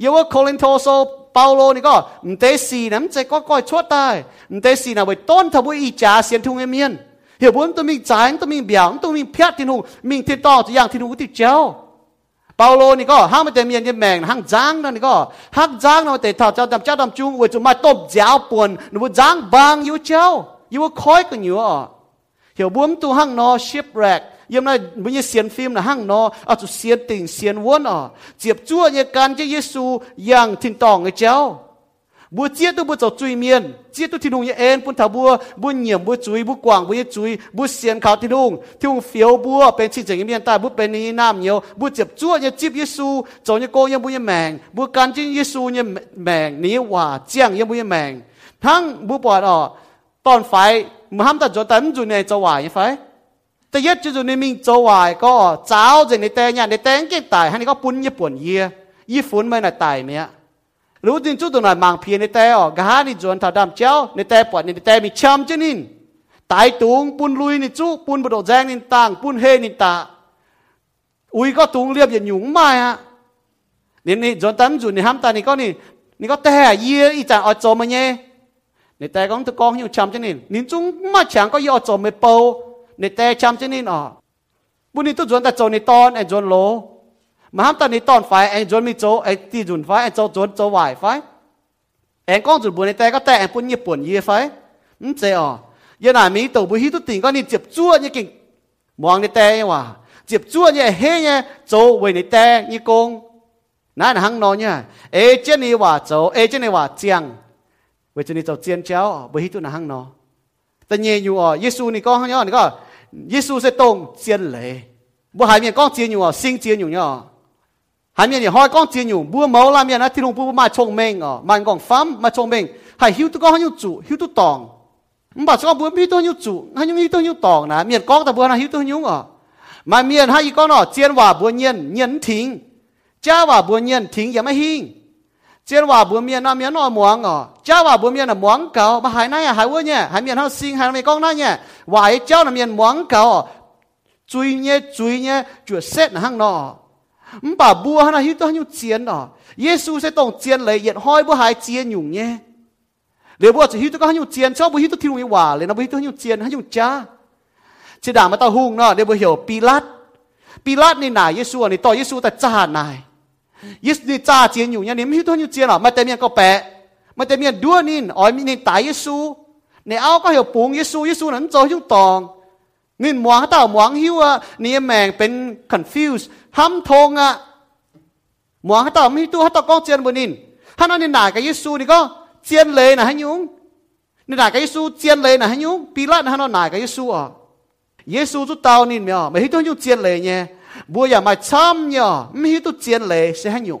เยาว่าโคลินโทโซเปาโลนี่ก็มันเตสีน้ำใจก็ก้อยชดตายมันเตสีน่ะบ่ต้นทบุอีจ่าเสียนทินหุงไอ้เมียนเหี้ยวบุญตัวมิงใจตัวมิงเบี่ยวตัวมิงเพี้ยทินหุงมิงทินต่อจะย่างทินหุงติดเจ้าเปาโลนี่ก็ห้ามแต่เมียนจะแมงห้างจ้างนั่นนี่ก็ห้างจ้างนั่นแต่เท่าเจ้าดำเจ้าดำจุงไว้จุมาต้มเจ้าปวนหนูว่าจ้างบางอยู่เจ้าอยู่ว่าคอยกันอยู่อ่ะเหี่ยวบวมตัวห้างนอชิปแรกยังไงบุญเสียนฟิล์มนะห้างนอเอาจุดเสียนติ่งเสียนว้นอ่ะเจียบจั่วเนี่ยการเจ้าเยซูยังถิ่นตองไอ้เจ้าบัวเจี๊ยตัวบัวเจ้าจุยเมียนเจี๊ยตัวที่นุ่งยาเอ็นปุ่นถาบัวบัวเหนียมบัวจุยบัวกวางบัวยจุยบัวเสียนขาวที่นุ่งที่นุ่งเฟียวบัวเป็นชิ้นจังยเมียนใต้บัวเป็นนี้น้ำเหนียวบัวเจ็บจั่วเนี่ยจีบเยซูเจ้าเนี่ยโกยังบัวเนี่ยแมงบัวการจีบเยซูเนี่ยแมงนี้ว่าเจียงยังบัวเนี่ยแมงทั้งบัวปอดอ่อตอนไฟมันห้ามตัดจนแต่มันอยู่ในเจ้าหวายไฟแต่เย็ดจะอยู่ในมิงเจ้าหวายก็เจ้าจากในแต่เนี่ยในแต่งเก่งตายให้นี่ก็ปุ่นญี่ปุ่นเยี่ยญี่ปุ่นไม่น่าตายเมียรู้จริงจุดตรงไหนบางเพียในแต่ออกกะฮานี่จวนถ้าดำเจ้าในแต่ปอดในแต่มีช้ำเจ้านินตายตุงปุนลุยนี่จุปุนบดแจงนินต่างปุนเฮนินตาอุ้ยก็ตุงเรียบอย่างหยุ่งไม่ฮะนี่นี่จวนตั้มจุนนี่ห้ามตานี่ก็นี่นี่ก็แต่เยี่ยอีจ่าออจอมมาเย่ในแต่ก็ตะกองอยู่ช้ำเจ้านินนินจุงมาฉางก็ย่อจอมไม่เป่าในแต่ช้ำเจ้านินอ๋อปุนนี่ตุจวนแต่จวนในตอนไอจวนโลมาห้ามตอนนี้ตอนไฟแองจวนมีโจไอตีจุนไฟแองโจจวนโจไหวไฟแองก้องจุดบุญในแต่ก็แต่แองปุ่นญี่ปุ่นยี่ไฟนั่นเจ๋อยันหนามีตัวบุญฮิตุติงก็นี่เจ็บจั่วเนี่ยเก่งมองในแต่เนี่ยว่ะเจ็บจั่วเนี่ยเฮ้เนี่ยโจไว้ในแต่ยี่กงนั่นหังนอนเนี่ยเอเจนี่ว่าโจเอเจนี่ว่าเจียงเวจนี่โจเจียนเจ้าบุญฮิตุนั่งหังนอนแต่เนี่ยอยู่อ๋อเยซูนี่ก็หังย้อนนี่ก็เยซูเสตงเจียนเลยบุหายเมียก้องเจียนอยู่อ๋อซิงเจียนอยู่เนี่ยหายเมียนเนี่ยหอยก้องเจียนอยู่บัวเมาลาเมียนนะที่ลุงพูดมาชงเมงอ๋อมันก้องฟัมมาชงเมงหายหิวตัวก้องหิวจุหิวตัวตองมันบอกว่าบัวหิวตัวหิวจุหายหิวตัวหิวตองนะเมียนก้องแต่บัวนะหิวตัวหิวอ๋อมาเมียนหายอีก้องอ๋อเจียนว่าบัวเงียนเงียนทิ้งจ้าว่าบัวเงียนทิ้งอย่าไม่หิ้งเจียนว่าบัวเมียนนะเมียนนอหมวงอ๋อจ้าว่าบัวเมียนนะหมวงเก่ามาหายหน้าหายวัวเนี่ยหายเมียนหายซิงหายเมียนก้องหน้าเนี่ยว่าไอ้เจ้านะเมียนหมวงเก่าจุยเนี่ยจุยเนี่ยจุดเซ็ตนะห้างนอมันป่าบัวฮะนะฮิวตัวฮิวเจียนอ๋อเยซูใช้ตรงเจียนเลยเหยียดห้อยบัวหายเจียนอยู่เนี่ยเดี๋ยวบัวจะฮิวตัวก็ฮิวเจียนชอบบัวฮิวตัวที่ลุงหว่าเลยนะบัวฮิวตัวฮิวเจียนฮิวจ้าจะด่ามาตาหุ่งเนาะเดี๋ยวบัวเหี่ยวปีลัดปีลัดในหน่ายเยซูในต่อเยซูแต่จ้าหน่ายเยซูในจ้าเจียนอยู่เนี่ยนี่ไม่ฮิวตัวฮิวเจียนหรอมาแต่เมียนก็แปะมาแต่เมียนด้วนนินอ๋อมีในตายเยซูในเอาก็เหี่ยวปุงเยซูเยซูนั้นโจฮิวตองนินหมวงเต่าหมวงหิวอ่ะนี่แมงเป็น confuse ห้ำทงอ่ะหมวงเต่าไม่ตัวเต่าก้องเจียนบนนินฮะนั่นนินหนากับเยซูนี่ก็เจียนเลยนะฮะยุงนินหนากับเยซูเจียนเลยนะฮะยุงปีละนะฮะนั่นหนากับเยซูอ่ะเยซูจุดเต่านินไม่อ่ะไม่ให้ตัวยุงเจียนเลยเนี่ยบัวอย่ามาช้ำเนี่ยไม่ให้ตัวเจียนเลยใช่ฮะยุง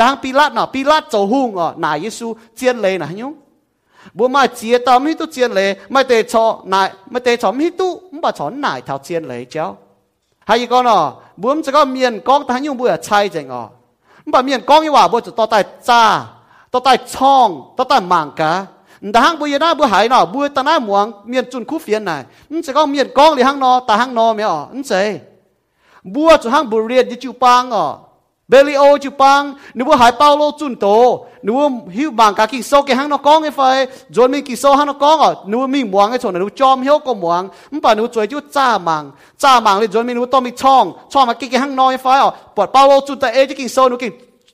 ดังปีละเนาะปีละเจ้าหุ่งอ่ะหนาเยซูเจียนเลยนะฮะยุง bố mà chia tao mới tu chiên lệ mà để cho nại mà để cho mới tu mà cho nại thảo chiên lệ cháu hay con nọ bố chỉ có miền con ta nhung bữa chay chẳng ngọ mà miền con như hòa bố chỉ to tài cha to tài chong to tài mảng cá đã hang bữa nay bữa hải nọ bữa ta nãy muộn miền chun khu phiền này chỉ có miền con thì hang nọ ta hang nọ mới ọ anh chị bữa chỉ hang bữa riết đi chịu pang ọ Belio chụp băng, nếu bố hải Paulo chun tổ, nếu bố hiu bảng cả kinh số cái hang nó con cái phải, rồi mình kinh số hang nó con ở, nếu mình muang cái chỗ này, nếu chom hiu có muang, không phải nếu chơi chú cha màng, cha màng thì rồi mình nếu to mình chong, chong mà kinh cái hang nó cái phải ở, bột Paulo chun tại e chứ kinh số nếu kinh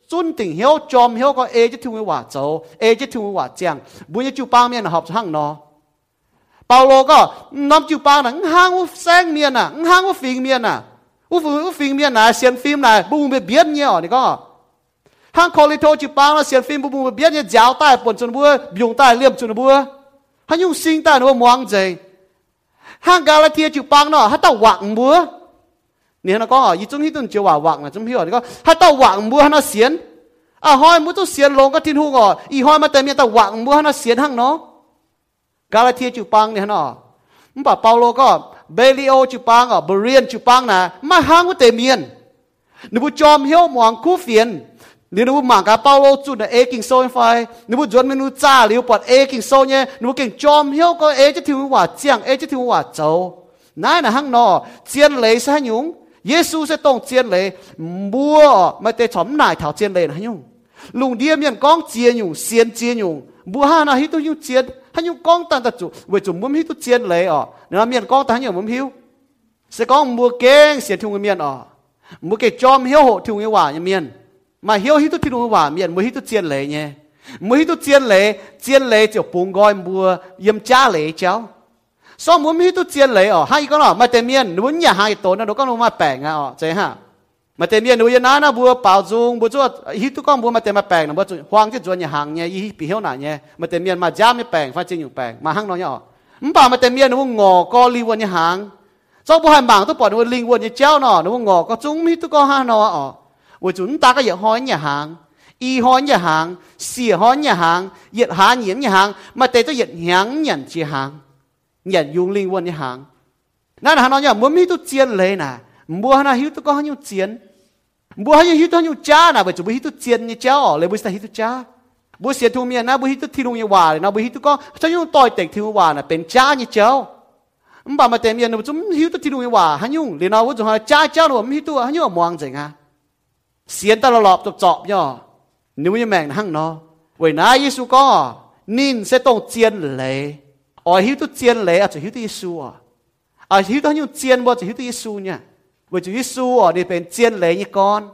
chun tỉnh hiu chom hiu có e chứ thua quả châu, e chứ thua quả chàng, bố như chụp băng miền là học hang nó, Paulo có năm chụp băng là hang u sang miền à, hang u phình miền à. Ú phim ú phim miền này xem phim này bùm bê biết nhiều này có hàng college chụp băng là xem phim bùm bê biết nhiều giáo tai bổn chun búa dùng tai liêm chun búa hắn dùng sinh tai nó muang gì hàng Galatia chụp băng nó hắn tao vặn búa nè nó có ý chúng hít tuần chiều vào vặn là chúng hiểu này có hắn tao vặn búa hắn nó xiên à hoi muốn tôi xiên lông có thiên hung rồi ý hoi mà tại miền tao vặn búa hắn nó xiên hàng nó Galatia chụp băng này nó không bảo Paulo có Belio chụp băng ở Berean chụp băng nè, mà hang của tề miền, nếu muốn chom hiếu mỏng cú phiền, nếu muốn mảng cá Paulo chụp là e kinh sôi phai, nếu muốn chuẩn menu cha liu bọt e kinh sôi nhé, nếu muốn kinh chom hiếu có e chứ thiếu quả chiang e chứ thiếu quả châu, nãy là hang nọ, chiên lấy sẽ nhúng, Giêsu sẽ tông chiên lấy, mua mà tề chấm nải thảo chiên lấy là nhúng, lùng điềm miền con chiên nhúng, xiên chiên nhúng, bùa ha là hít tôi nhúng chiên. Hắn nhung con ta ta chủ về chủ muốn hít tu chiên lấy ọ nên là miền con ta hắn nhung muốn hiu sẽ có mua keng xiên thùng người miền ọ mua cái chom hiu hộ thùng người quả nhà miền mà hiu hít tu thùng người quả miền mới hít tu chiên lấy nhé mới hít tu chiên lấy chiên lấy kiểu bùng gói mua yếm cha lấy cháu so muốn hít tu chiên lấy ọ hai con ọ mà tây miền muốn nhà hai tổ nó đâu có mà bẻ ngà ọ thế hả mà tây miền nuôi nó nó bùa bảo dung bùa chuột hít tu con bùa mà tây mà bèn nó bùa chuột hoang chết chuột nhà hàng nhé y bị hiếu nản nhé mà tây miền mà giam nhé bèn pha chinh nhung bèn mà hăng nó nhở không bảo mà tây miền nó muốn ngò co li quân nhà hàng sau bùa hai bảng tôi bỏ nó linh quân nhà treo nọ nó muốn ngò co chúng hít tu con ha nọ ọ bùa chúng ta có dạy hói nhà hàng y hói nhà hàng xỉa hói nhà hàng dạy há nhiễm nhà hàng mà tây tôi dạy nháng nhận chi hàng nhận dùng linh quân nhà hàng nãy là nó nhở muốn hít tu chiên lấy nè mua na hít tu con hăng nhung chiên bố hay hít thuốc nhiều cha nào vậy chú bố hít thuốc chiên như cháu lấy bố sẽ hít thuốc cha bố xiên thùng miệng na bố hít thuốc thi đung như hòa này na bố hít thuốc con cháu nhung tỏi tẹt thi đung hòa nàyเป็น cha như cháu ông bà mà tẹt miệng nó chúng hít thuốc thi đung như hòa hắn nhung liền nó bố chúng cha cháu nó hít thuốc hắn nhung mong gì nghe xiên ta lọp chọc chọc nhở nếu như mèn hăng nó vậy na Giêsu có nín sẽ tông chiên lệ ở hít thuốc chiên lệ à chú hít thuốc Giêsu à à hít thuốc nhung chiên bố chú hít thuốc Giêsu nha với Chúa Giêsu ở đây bên chiên lấy như con,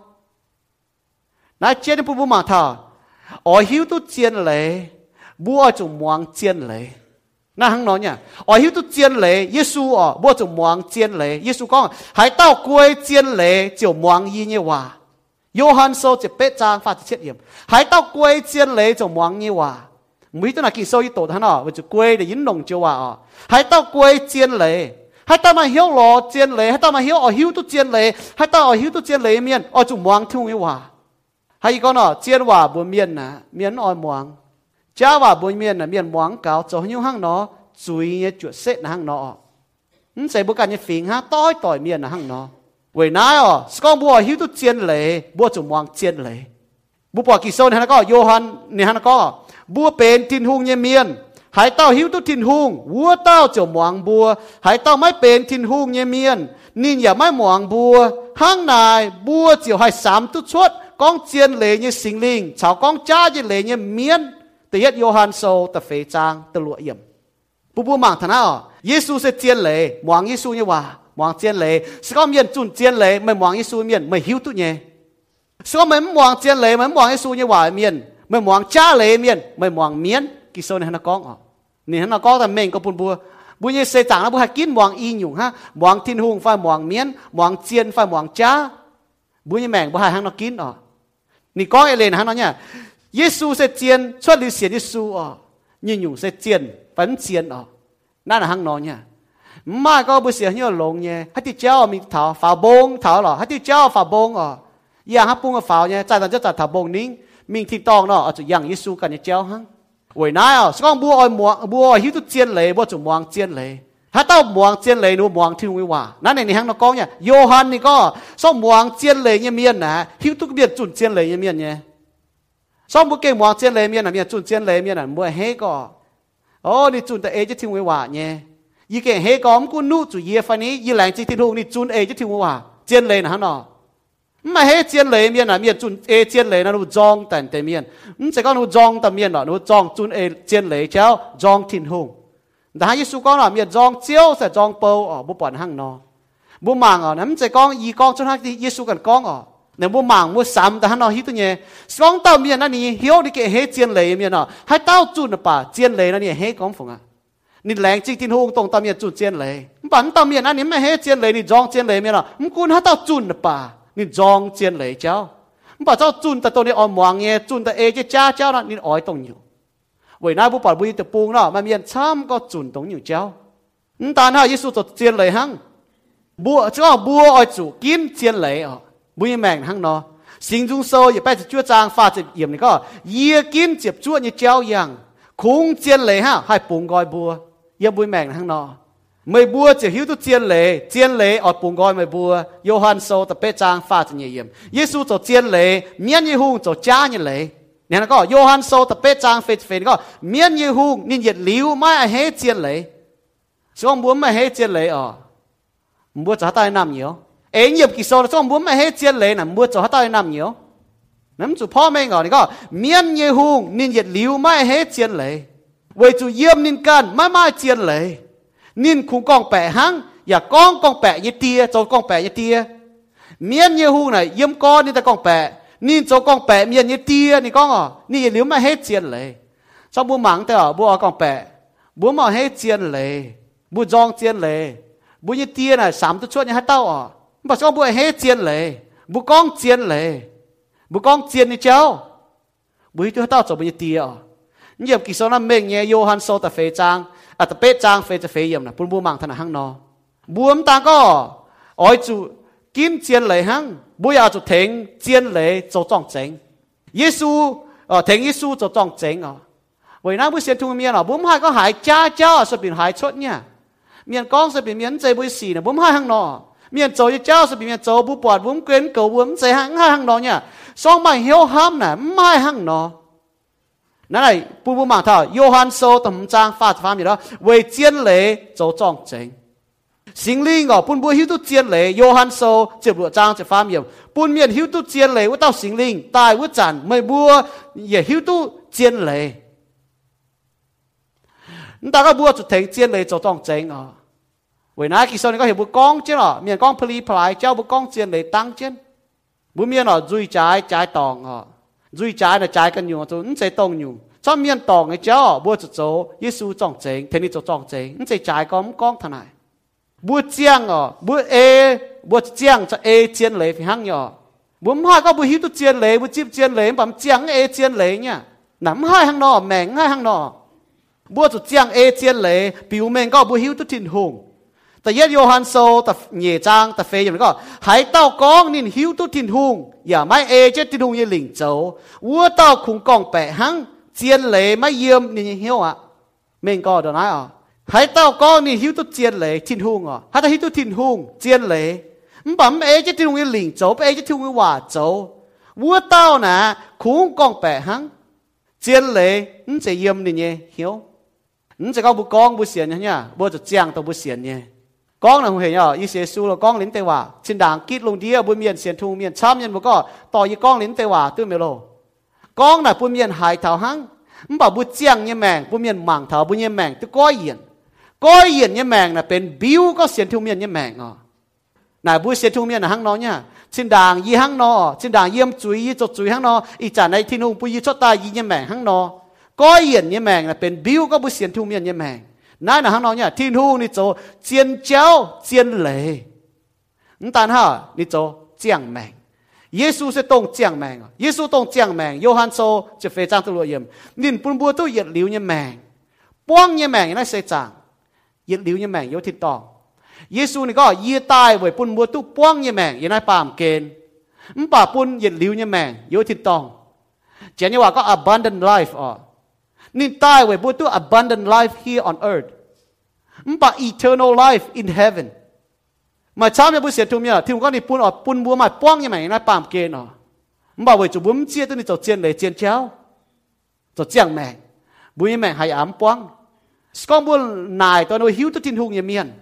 nãy chiên bố bố mà thở, ở hiếu tu chiên lấy, bố chúng muang chiên lấy, nãy hắn nói nhá, ở hiếu tu chiên lấy, Giêsu ở bố chúng muang chiên lấy, Giêsu con, hãy tao quê chiên lấy, chiều muang y như hòa, Gioan số chỉ biết trang phát chiết hiểm, hãy tao quê chiên lấy, chiều muang như hòa, mấy tuần này kỳ sau y tổ thán ở, với Chúa quê để dính đồng chiều hòa ở, hãy tao quê chiên lấy. Hai ta mà hiếu lo chiên lệ, hai ta mà hiếu ở hiếu tu chiên lệ, hai ta ở hiếu tu chiên lệ miền, ở chủ muang thiêu như hòa. Hai con ở chiên hòa buồn miền nè, miền ở muang, cha hòa buồn miền nè miền muang cáo, cho những hang nó chui như chuột sét nè hang nó. Ừm, sẽ bố cả như phình ha, tỏi tỏi miền nè hang nó. Vậy nãy ở, con bùa hiếu tu chiên lệ, bùa chủ muang chiên lệ. Bùa bỏ kỳ sâu này nó có, Gioan này nó có, bùa bền tin hung như miền. Hãy tao hiếu tu thiên hung, vua tao chở muang bùa. Hãy tao máy bền thiên hung như miền, nín giả máy muang bùa. Hang này bùa chiều hai sám tu suốt, con chiên lệ như sinh linh, cháu con cha như lệ như miền. Từ hết Gioan sâu, từ phế trang, từ lụa yểm. Bùa bùa mảng thằng nào, Giêsu sẽ chiên lệ, muang Giêsu như hòa, muang chiên lệ. Sẽ có miền chun chiên lệ, mày muang Giêsu miền, mày hiếu tu nhé. Sẽ có mấy muang chiên lệ, mấy muang Giêsu như hòa miền, mày muang cha lệ miền, mày muang miền. Kỳ sâu này nó có ngỏ nên hắn nó có là mình có buồn bùa bùa như xây chẳng là bùa hạt kín mong y nhung ha mong thiên hùng phải mong miến mong chiên phải mong cha bùa như mèn bùa hạt hắn nó kín ở nên có cái lên hắn nó nhá Giêsu sẽ chiên xuất lưu xiên Giêsu ở như nhung sẽ chiên vẫn chiên ở nãy là hắn nó nhá mà có bùa xiên như lồng nhé hạt tiêu chéo mình thảo pháo bông thảo lọ hạt tiêu chéo pháo bông ở giờ hạt bông ở pháo nhé trái tàn chất trái thảo bông nín mình thịt tòng nó ở chỗ giang Giêsu cả như chéo hăng 为哪哦？讲无爱望，无爱，许都见雷，无就望见雷。他到望见雷，侬望听为话。那你你向侬讲呀？约翰你讲，说望见雷一面呐，许都变准见雷一面呢。说不给望见雷面呐，面准见雷面呐，无黑个。哦，你准的哎就听为话呢。伊个黑个，我们古努做耶翻呢，伊两只听路你准哎就听为话，见雷呐喏。唔係喺尖裏面啊，面轉 A 尖裏那度裝等對面，唔就講度裝對面咯，度裝轉 A 尖裏叫裝天空。但係耶穌講啦，面裝蕉就裝布哦，冇半行咯，冇盲哦。咁就講二講出下啲耶穌咁講哦，你冇盲冇閃，但係咯，呢啲嘢講到面那你曉你嘅喺尖裏面哦，喺到轉啊吧，尖裏那你喺講風啊，你兩隻天空當到面轉尖裏，唔係到面那你咪喺尖裏你裝尖裏面咯，唔管喺到轉啊吧。你裝尖雷椒，唔把椒轉到到你愛望嘢，轉到 A 只椒椒啦，你愛動搖。為哪不把杯就崩啦，咪面參個轉動搖椒。唔但係耶穌就尖雷行，不只個不愛主兼尖雷哦，每命行咯。心中收也拜只主張發只鹽你個，也兼接主你椒樣，空尖雷哈係崩蓋不，也每命行咯。ไม่บัวจะหิวตัวเจียนเลยเจียนเลยอดปุ่งก้อยไม่บัวโยฮันโซตะเปจางฟาจะเยี่ยมเยซูจะเจียนเลยเมียนยี่หุงจะจ้าเนี่ยเลยเนี่ยนะก็โยฮันโซตะเปจางเฟดเฟดก็เมียนยี่หุงนี่เหยียดหลิวไม่เฮเจียนเลยช่วงบัวไม่เฮเจียนเลยอ๋อบัวจะหัดใต้น้ำเยอะเอ็งเหยียบกิโซช่วงบัวไม่เฮเจียนเลยน่ะบัวจะหัดใต้น้ำเยอะน้ำจุพ่อแม่ก่อนนี่ก็เมียนยี่หุงนี่เหยียดหลิวไม่เฮเจียนเลยเวจูเยี่ยมนินกันไม่ไม่เจียนเลยนินคุงกองแปะหังอย่ากองกองแปะยี่เตียโจกองแปะยี่เตียเมียนยี่หูหน่อยเยี่ยมก้อนนี่แต่กองแปะนินโจกองแปะเมียนยี่เตียนี่กองอ๋อนี่เหลียวมาเฮเจียนเลยชอบบัวหมังแต่อ๋อบัวกองแปะบัวมาเฮเจียนเลยบัวจองเจียนเลยบัวยี่เตียน่ะสามตัวช่วยนี่ให้เต้าอ๋อบัวชอบบัวเฮเจียนเลยบัวกองเจียนเลยบัวกองเจียนนี่เจ้าบัวที่ให้เต้าจบบัวยี่เตียอ๋อเยี่ยมกิโซนั่นเมงเงี้ยโยฮันโซตะเฟจางอาจจะเป๊ะจางเฟจะเฟยเยี่ยมนะปุ่นบัวมังธนาหังนอบวมตาก็อ้อยจูกินเจียนเลยหังบัวยาจูเถงเจียนเลยจะจ้องเจงเยซูเออเถงเยซูจะจ้องเจงอ๋อวันนั้นบุเสียนทุ่งเมียนอ๋อบุ้มหายก็หายจ้าจ้าสบินหายชดเนี่ยเมียนก้องสบินเมียนใจบุสีเนี่ยบุ้มหายหังนอเมียนโจยเจ้าสบินเมียนโจบุปวดบุ้มเกลนเกลือบุ้มใจหังหายหังนอเนี่ยสองใบเหี้ยวห้ามน่ะไม่หังนอนั่นไอ้ผู้ผู้มั่งเท่าโยฮันโซต่อมจางฟาดฟ้ามีแล้วเวเจียนเหล่โจจ้องเจงสิงลิงก็ปุ่นบัวหิวตุเจียนเหล่โยฮันโซเจ็บหลวจางเจ็บฟ้ามีปุ่นเมียนหิวตุเจียนเหล่ว่าเต้าสิงลิงตายว่าจันไม่บัวอย่าหิวตุเจียนเหล่นั่นแต่ก็บัวจุดแทงเจียนเหล่โจจ้องเจงอ๋อเวน่ากิโซนี่ก็เห็นบัวกองเจียนอ๋อเมียนกองพลีพลายเจ้าบัวกองเจียนเหล่ตั้งเจียนบัวเมียนอ๋อจุยจ่ายจ่ายตองอ๋อจุยจ่ายน่ะจ่ายกันอยู่ตัวนั่นใจตรงอยู่ชอบเมียนตองไอ้เจ้าบัวจะโจเยซูจ้องเจงเทนี่จะจ้องเจงนั่นใจจ่ายก็มันก้องทนายบัวเจียงอ๋อบัวเอบัวเจียงจะเอเจียนเลยหังย่อบัวม้าก็บัวหิวตุเจียนเลยบัวจีบเจียนเลยบัวเจียงเอเจียนเลยเนี่ยหนำให้หังนอแมงให้หังนอบัวจะเจียงเอเจียนเลยปิวแมงก็บัวหิวตุทินหงแต่เยโยฮันโซแต่เหย่จางแต่เฟยอย่างนี้ก็หายเต้ากองนินหิวตุทินหงอย่าไม่เอเจติดุงยี่หลิงโจวัวเต้าคุงกองแปะหังเจียนเหล่ไม่เยี่ยมนี่เหี้ยวอ่ะเม่งก็เดี๋ยวนะอ๋อหายเต้าก็นี่หิวตุเจียนเหล่ทินหุงอ๋อหายเต้าหิวตุทินหุงเจียนเหล่มันแบบเอจะทินหุงยี่หลิงโจเอจะทินหุงยี่หว่าโจวัวเต้าน่ะคุ้งกองแปะหังเจียนเหล่มันจะเยี่ยมนี่เหี้ยวมันจะก็บุกองบุเสียนเนี่ยบัวจะเจียงตัวบุเสียนเนี่ยกองน่ะผมเห็นอ๋ออีเสียสู้เรากองลิ้นเตว่าชินด่างกีดลงเดียบุเมียนเสียนทุงเมียนช้ำยันบุก็ต่อยี่กองลิ้นเตว่าตื้อเมโลกองน่ะปุ่มเมียนหายเท้าหังมันบอกบุเจียงเนี่ยแมงปุ่มเมียนหมั่งเท้าปุ่มเมียนแมงตัวก้อยเหียนก้อยเหียนเนี่ยแมงน่ะเป็นบิ้วก็เสียนทุ่งเมียนเนี่ยแมงอ๋อไหนบุเสียนทุ่งเมียนน่ะหังน้อเนี่ยชินด่างยี่หังน้อชินด่างเยี่ยมจุยยี่จดจุยหังน้ออีจ่าในที่นุ่งปุ่ยยี่ชดตายยี่เนี่ยแมงหังน้อก้อยเหียนเนี่ยแมงน่ะเป็นบิ้วก็บุเสียนทุ่งเมียนเนี่ยแมงนั่นน่ะหังน้อเนี่ยที่นุ่งนี่โจเจียนเจ้าเจียนเหล่นั่นแต่ฮะนี่โจเจียงแมง耶稣是动将命啊！耶稣动将命，约翰说就非常的落音。人本不都越流越命，帮越命那是长，越流越命有听到。耶稣你讲越大为本不都帮越命，原来把唔见，唔把本越流越命有听到。这样话个 abundant life 哦， Nên tai we butu abundant life here on earth. Mpa eternal life in heaven. Mà cháu mẹ bố sẽ tụi mẹ thì con đi pun ở pun búa mà pong như mày nói pam kia nó. Mpa we chủ búm chia tôi đi tổ chiên lấy chiên cháu. Tổ chiang mẹ. Búi như mẹ hay ám pong. Con búa nài tôi nói hiếu tôi tin hùng như miền.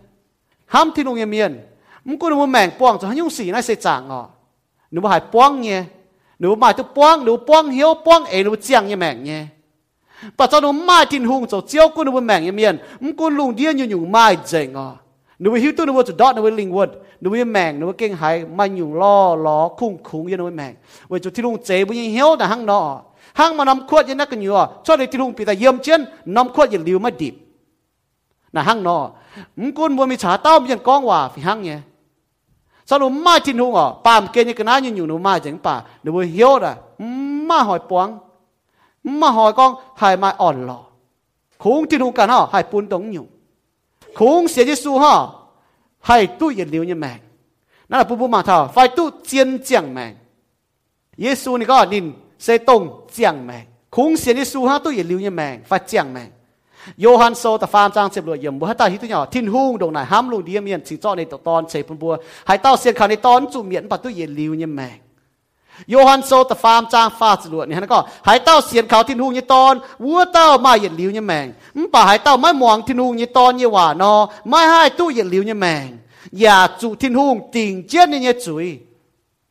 Ham tin hùng như miền. Mũ con búa mẹ pong cho hắn nhung xì này sẽ chạng ngọ. Nếu mà hay pong nghe. Nếu mà tôi pong, nếu pong hiếu pong ấy nếu chiang như mẹ nghe. Bà cho nó mai tin hùng cho chiếu cô nó mẹ như miền. Mũ con lùng điên như nhung mai dậy ngọ. Nếu hiếu tôi nó cho đọt nó linh vật. Nếu mẹ nếu kinh hay mai nhung lo lo khung khung như nó mẹ. Vậy cho thi lùng chế búi như hiếu là hăng nọ. Hang mà nằm khuất như nát cái nhựa cho đến thung pita yếm chân nằm khuất như liu mất điệp là hang nọ côn mua mi trả tao miền con hòa phải hang nhé sau đó mai tin hung ở pàm kia như cái nát như nhung nó mai chẳng pà để mua hiếu là ma hỏi poang ma hỏi con hài mai ổn lọ khốn tin hung cả họ hài buồn đống nhung khốn xé giê xu họ hài tu như liu như mèn đó là bố bố mà thảo phải tu chiến chẳng mèn giê xu này có nín sẽ tông giang mẹ khung xiên đi su ha tôi yên lưu như mẹ phải giang mẹ Johan so ta farm trang xếp lụa yếm bữa ta hít nhỏ thiên hung đồng này ham lụa điềm miền chỉ cho này tọt tòn chế phân bùa hãy tao xiên khảo này tòn chủ miễn và tôi yên lưu như mẹ Johan so ta farm trang pha lụa này hắn có hãy tao xiên khảo thiên hung như tòn vua tao mai yên lưu như mẹ bà hãy tao mai mong thiên hung như tòn như hòa no mai hai tôi yên lưu như mẹ nhà chủ thiên hung tình chết như như chuối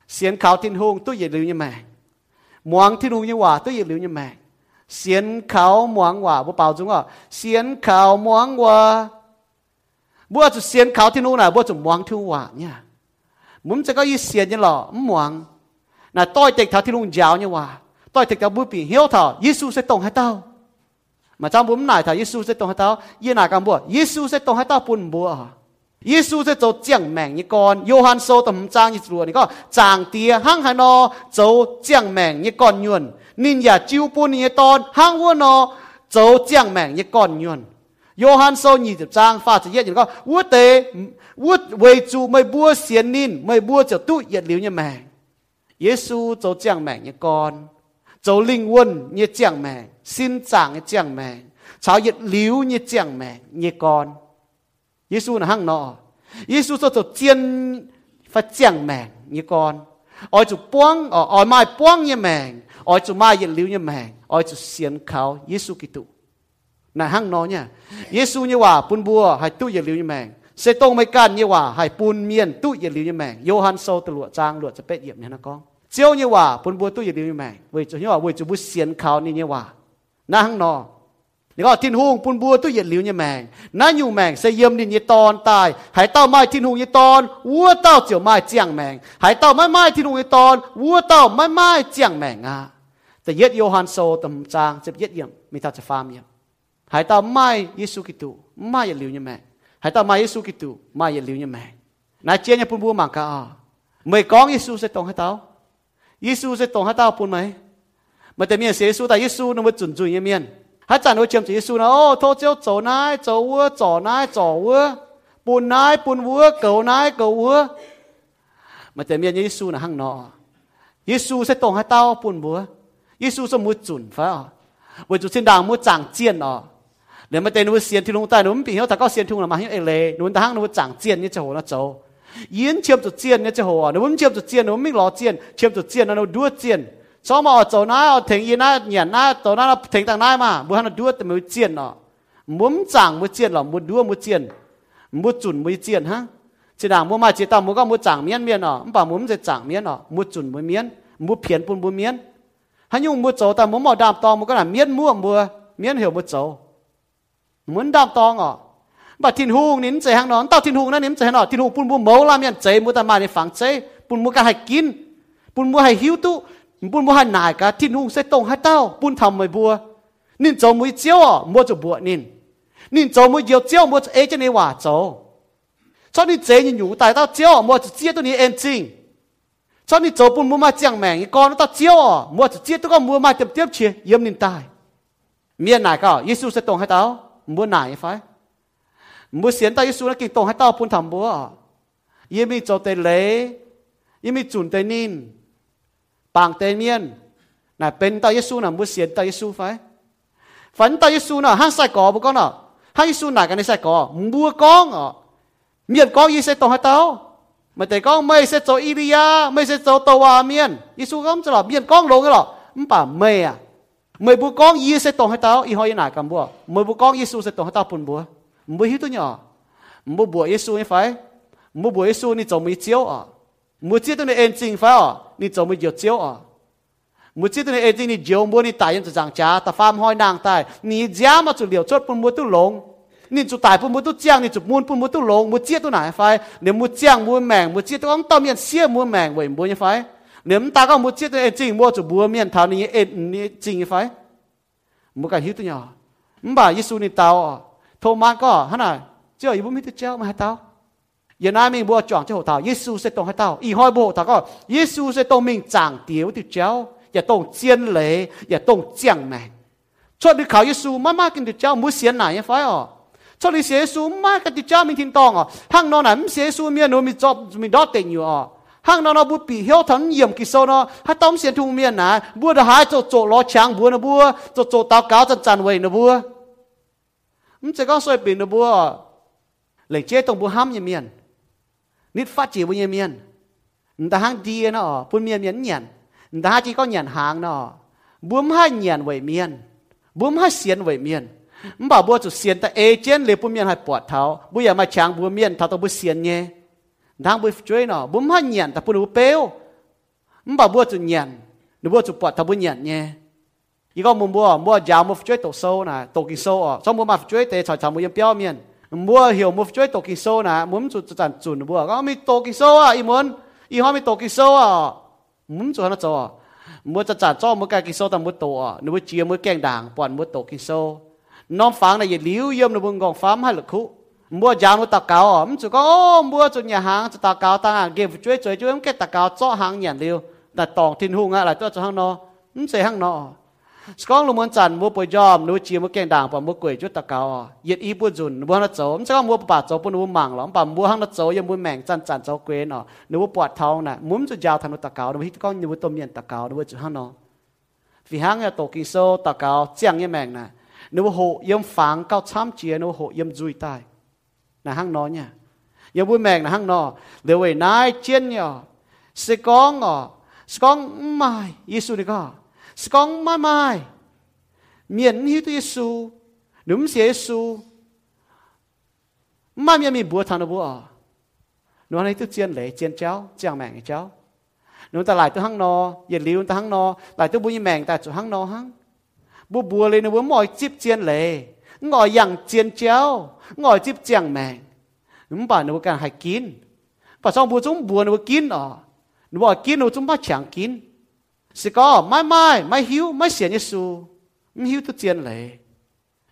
xiên khảo thiên hung tôi yên lưu như mẹ muang thiên hùng như hòa tôi yên liu như mẹ xiên khảo muang hòa bố bảo chúng à xiên khảo muang hòa bố chú xiên khảo thiên hùng là bố chú muang thiên hòa nha muốn sẽ có ý xiên như lọ muang là tôi tịch thảo thiên hùng giáo như hòa tôi tịch thảo bùi bị hiếu thảo Giêsu sẽ tông hai tao mà trong bốn này thảo Giêsu sẽ tông hai tao yên là cam bùa Giêsu sẽ tông hai tao buồn bùa Giêsu sẽ cho giảng mèn như con, Johann so tầm trang như lùa này có chàng tía hang hà no, cháu giảng mèn như con nhuần, nín giả chiu pun như ton, hang vua no, cháu giảng mèn như con nhuần. Johann so nhìn tập trang pha chỉ yết như có, vua tế, vua về chủ mày bua xiên nín, mày bua cháu tụ yết liu như mèn. Giêsu cháu giảng mèn như con, cháu linh quân như giảng mèn, xin chàng như giảng mèn, cháu yết liu như giảng mèn như con. Giêsu là hăng nọ, Giêsu cho tổ tiên phải chẳng mèn như con, ôi chủ buông, ôi mai buông như mèn, ôi chủ mai yên lưu như mèn, ôi chủ xiên khảo Giêsu Kitô, là hăng nọ nha, Giêsu như hòa bún bùa hay tu yên lưu như mèn, sẽ tông mấy can như hòa hay bún miên tu yên lưu như mèn, Johann sâu từ lụa trang lụa sẽ bết yểm nha nó con, chiêu như hòa bún bùa tu yên lưu như mèn, với chủ như hòa với chủ bút xiên khảo như như hòa, là hăng nọ. Nếu có thiên hùng bún bùa tôi yên liu như mèn, nãy nhiều mèn sẽ yếm đi như tòn tai, hãy tao mai thiên hùng như tòn, vua tao chiều mai chàng mèn, hãy tao mai mai thiên hùng như tòn, vua tao mai mai chàng mèn à,แต่เย็ดโยฮันโซตำจางจะเย็ดเยี่ยมมีตาจะฟามเยี่ยมหายตาไม่ยิสุกิตุไม่อย่าลิวเนี่ยแม่หายตาไม่ยิสุกิตุไม่อย่าลิวเนี่ยแม่นายเจียนปุนบัวหมากะอ่ะเมื่อกองยิสุจะตรงให้เต้ายิสุจะตรงให้เต้าปุนไหมมันจะมีเสียยิสุแต่ยิสุนั้นมันจุนจุยเยี่ยมเยี่ยมฮัจจานโอเชียมจีซูนะโอ้โทเจ้าโจนายโจวัวจ่อนายจ่อวัวปูนายปูนวัวเก่านายเก่าวัวมันจะมีเยซูนะหังนอเยซูเสตงให้เต้าปูนวัวเยซูสมุดจุนฟ้าอ๋อเวจุสินดางมุดจางเจียนอ๋อเดี๋ยวมันจะนุเสียนที่ลงใต้นุปีเหี้ยวแต่ก็เสียนทุ่งละมาเหี้ยวเอเลนุนตาหังนุจางเจียนนี่จะโหนะโจยินเชียมจุดเจียนนี่จะโหนุนเชียมจุดเจียนนุนไม่รอเจียนเชียมจุดเจียนนุนดัวเจียนซ้อมมาอดโจน้าอดเถียงยีน้าเหยียนน้าโจน้าเถียงต่างน้ามาบุหันด้วแต่มือเจียนเนาะมุ้มจังมือเจียนหรอมือด้วมือเจียนมือจุนมือเจียนฮะจีด่างมือมาจีตามือก็มือจังเมียนเมียนเนาะป่ามุ้มจะจังเมียนเนาะมือจุนมือเมียนมือเพียนปุ่นมือเมียนฮันยุ่งมือโจแต่มือหมอดามตองมือก็หนาเมียนมั่วมือเมียนเหี่ยวมือโจมือดามตองอ่ะบัดทินหุงนิ้นใจหางนอนเต้าทินหุงนั่นนิ้นใจหางนอนทินหุงปุ่นมือเมาลาเมียนใจมือตามาในฝังใจปุ่นมือก็ให้กินปุ่นมือให้หิวตุปุ่นบัวหันหนายกะทินหุงใส่ตรงให้เต้าปุ่นทำไม่บัวนิ่นโจมวยเจียวอ่ะมัวจะบัวนิ่นนิ่นโจมวยเดียวเจียวมัวจะเอเจนี่ว่าโจชอบนี่เจนี่อยู่แต่เต้าเจียวมัวจะเจียตัวนี้เองจริงชอบนี่โจปุ่นมัวมาเจียงแมงอีกอนเต้าเจียวอ่ะมัวจะเจียตัวก็มัวมาเต็มเตี้ยเชียเยี่ยมนิ่นตายเมียนหนายก็ยิสุใส่ตรงให้เต้ามัวหนายไฟมัวเสียนเต้ายิสุแล้วกินตรงให้เต้าปุ่นทำบัวอ่ะยี่มีโจเตเล่ยี่มีจุนเตนิ่นปางเตเมียนน่ะเป็นตาเยซูน่ะมุเสียนตาเยซูไฟ Phấn ta Giêsu nó hăng sai có bố con nó hăng Giêsu nãy cái này sai có mua con ở miền có gì sẽ tông hai tao mà thấy con mây sẽ cho Iria mây sẽ cho tàu à miền Giêsu không cho là miền con lố cái lọ không phải mây à mây bố con gì sẽ tông hai tao y hỏi nãy cầm búa mây bố con Giêsu sẽ tông hai tao phun búa mây hít tôi nhỏ mây búa Giêsu như phải mây búa Giêsu như trồng mây chiếu à mây chiếu tôi này em chính phải à như trồng mây dừa chiếu à một chiếc tên ấy thì nhiều mua đi tài cho rằng cha ta phàm hoi nàng tài ní giá mà chủ điều chốt phun mua tu lồng ní chủ tài phun mua tu chiang ní chủ muôn phun mua tu lồng một chiếc tu này phải nếu một chiang mua mèng một chiếc tu ông tâm miền xia mua mèng vậy mua như phải nếu ta có một chiếc tên ấy chính mua chủ mua miền thảo ní ấy ní chính như phải một cái hiếu tu nhỏ bà Giêsu ní tao Thomas có hả này chưa ý bố mi tu treo mà hai tao giờ nay mình bùa chọn cho hộ tao Giêsu sẽ tông hai tao ý hoi bộ tao có Giêsu sẽ tông mình chẳng tiếu tu treoอย่าต้องเจียนเลยอย่าต้องเจียงแมงชดดิข่าวเยซูมากมากกินดิเจ้ามือเสียนไหนไฟอ๋อชดดิเสียเยซูมากกินดิเจ้ามีทินตองอ๋อห้างนอนไหนเสียเยซูเมียหนูมีจอบมีดอเต็งอยู่อ๋อห้างนอนบุปผีเหี้ยวทั้งเยี่ยมกิโซนอ๋อให้ต้อมเสียนทุ่งเมียนะบัวดาหายโจโจล้อช้างบัวนะบัวโจโจตาวก้าวจันจันไว้นะบัวมันจะก็สวยปีนะบัวเหล่งเจ้ต้องบัวห้ามเยี่ยมเมียนนิดฟ้าจีบัวเยี่ยมเมียนแต่ห้างดีนะอ๋อปุ่นเมียนเมียนเนียนđã chỉ có nhận hàng nó bướm hai nhận vậy miền bướm hai xiên vậy miền bảo bố chủ xiên ta ê chén lấy bướm miền hai bọt tháo bố giờ mà chàng bướm miền tháo tao bướm xiên nhé đang bướm chơi nó bướm hai nhận ta bướm bướm béo bảo bố chủ nhận nếu bố chủ bọt tháo bướm nhận nhé chỉ có muốn bố bố giàu muốn chơi tổ sâu này tổ kỳ sâu à xong bố mà chơi tê chọi chọi muốn yếm béo miền bố hiểu muốn chơi tổ kỳ sâu này muốn chủ chọn chuẩn bố có mi tổ kỳ sâu à ý muốn ý họ mi tổ kỳ sâu àมุ้งจวนนะจอมัวจะจ่าจ้อมัวแกกิโซตามมัวโตอ่ะนึกว่าเจียมัวแกงด่างป่อนมัวโตกิโซน้องฟังในเย็นลิ้วเยี่ยมในบึงกองฟ้าให้หลักคุมัวยาวมัวตะเกาอ่ะมันจะก็มัวจนเนี่ยหางจะตะเกาต่างเก็บช่วยช่วยช่วยมันแกตะเกาจ้อหางเหยียดเดียวแต่ตองทินหุงอะไรตัวจะห้างนอมันเสียห้างนอสก้องลงมันจันมัวปอยยอมนึกว่าเจียมัวแกงด่างป่อนมัวกวยช่วยตะเกาอ่ะเย็นอีบัวจุนบัวนะจอมันจะก็มัวป่าจอปนมัวหมั่งหลอมป่ามัวห้างนะจอยังมัวแมงจันจันจอเกวนอ่ะนึกว่าปวดเท้าน่ะมุ้งจะยาวทำนตะเกานึกว่าที่ก้อนนึกว่าต้มเย็นตะเกานึกว่าจุดห้างนอvì hang nhà tổ kinh sâu tà cáo chàng như mèn này nếu hộ yếm pháng cao chăm chia nếu hộ yếm duy tai là hang nó nha yếm vui mèn là hang nó nếu vậy nay chiên nhỏ sẽ có ngỏ sẽ có mai Giêsu đi co sẽ có mai mai miền hiếu tu Giêsu đúng sẽ Giêsu mai miền mình búa thằng nó búa nó này tu chiên lễ chiên cháu chàng mèn cái cháu nếu ta lại tới hang nọ, dệt liu ta hang nọ, lại tới bùi mèn ta chỗ hang nọ hang, bùa bùa lên nó bùa mỏi chip chiên lệ, ngòi yàng chiên chéo, ngòi chip chèng mèn, đúng bà nó càng hay kín, bà xong bùa chúng bùa nó kín nọ, nó bùa kín nó chúng ba chẳng kín, sẽ có mai mai mai hiu mai xiên Giêsu, hiu tới chiên lệ,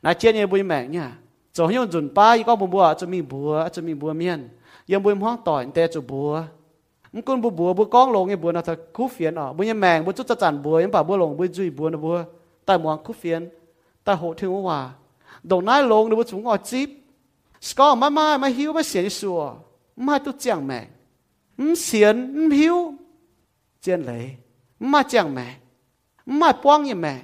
nãy chiên như bùi mèn nhá, chỗ như dồn ba, có bùa bùa chỗ mình bùa chỗ mình bùa miên, yếm bùi hoang tỏi tè chỗ bùaมันก็บัวบัวบัวก้องลงไงบัวนะถ้าคูเฟียนอ๋อบัวยังแมงบัวจุดจะจันบัวยังป่าบัวลงบัวจุยบัวนะบัวแต่หมองคูเฟียนแต่โหถึงว่าดอกน้ายลงนะบัวสูงอ่อจิบสกอไม่ไม่ไม่หิวไม่เสียนสัวไม่ตุเจียงแมงไม่เสียนไม่หิวเจียนเลยไม่เจียงแมงไม่ป้องยังแมง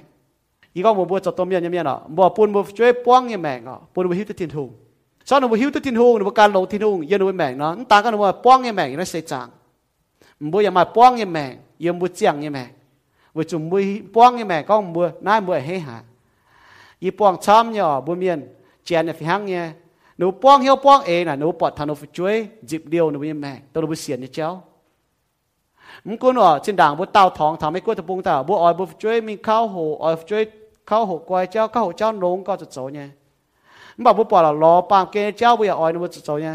อีกองบัวจะต้มยันยังยังอ๋อบัวปูนบัวช่วยป้องยังแมงอ๋อปูนบัวหิวตุทินหุงสอนบัวหิวตุทินหุงบัวการลงทินหุงยันบัวแมงเนาะตากันบัวป้องยังแมงยังไม่เสียจางบัวอย่ามาป้องยังแม่ยมบัวเจียงยังแม่บัวจุ่มบัวป้องยังแม่ก็บัวน้าบัวให้หายี่ป้องช้ำย่อบัวเมียนเจียนเนี่ยฟิฮังเนี่ยหนูป้องเหี้ยวป้องเองน่ะหนูปอดทางหนูช่วยจิบเดียวหนูยังแม่ตัวหนูบัวเสียนเนี่ยเจ้ามึงกูหน่อเช่นด่างบัวเต่าทองทำให้กูตะปุงตาบัวอ้อยบัวช่วยมีข้าวโหอ้อยช่วยข้าวโหกวายเจ้าข้าวโหเจ้าลงก็จะโจเนี่ยมึงบอกบัวปอดหล่อล้อปามเกยเจ้าบัวอ้อยหนูบัวจะโจเนี่ย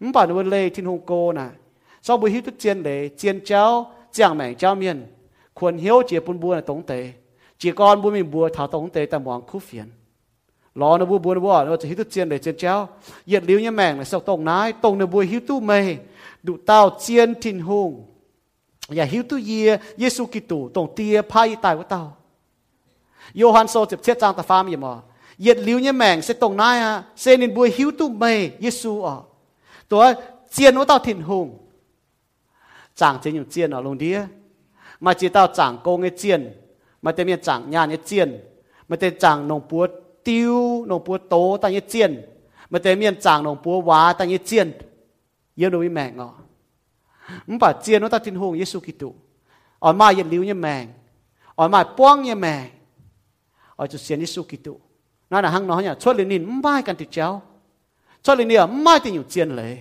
มึงบอกหนูเล่ทิ้งหงโกน่ะsau buổi hiếu tết chiên lễ chiên cháo chàng mèn cháo miên quần hiếu chỉ buôn buôn là tống tề chỉ con buôn mình buôn thảo tống tề tạm hoàng khúc phiền lò nó buôn buôn buôn nó chỉ hiếu tết chiên lễ chiên cháo nhiệt liu như mèn là sau tông nái tông là buổi hiếu tu mê đủ tao chiên thìn hùng và hiếu tu ye Giêsu Kitô tông tia phai tai của tao Gioan số chập chết trang ta phàm gì mà nhiệt liu như mèn sẽ tông nái à sẽ nên buổi hiếu tu mê Giêsu à tôi chiên của tao thìn hùng chẳng chế nhiều chiên ở lồng đĩa mà chỉ tao chẳng cô nghe chiên mà tên miền chẳng nhà nghe chiên มันจะจางนองปัวติ้วนองปัวโตตั้งยี่เจียนมันจะเมียนจางนองปัวว้าตั้งยี่เจียนเยอะโดยแมงเนาะมันป่าเจียนน้องตั้งทินหงเยซูกิตุออนมาเย็นลิ้วเยี่ยแมงออนมาป้องเยี่ยแมงออนจุดเสียนเยซูกิตุนั่นน่ะหังน้องเนี่ยช่วยลินินไม่กันติดเจ้าช่วยลินเนี่ยไม่ติดอยู่เจียนเลย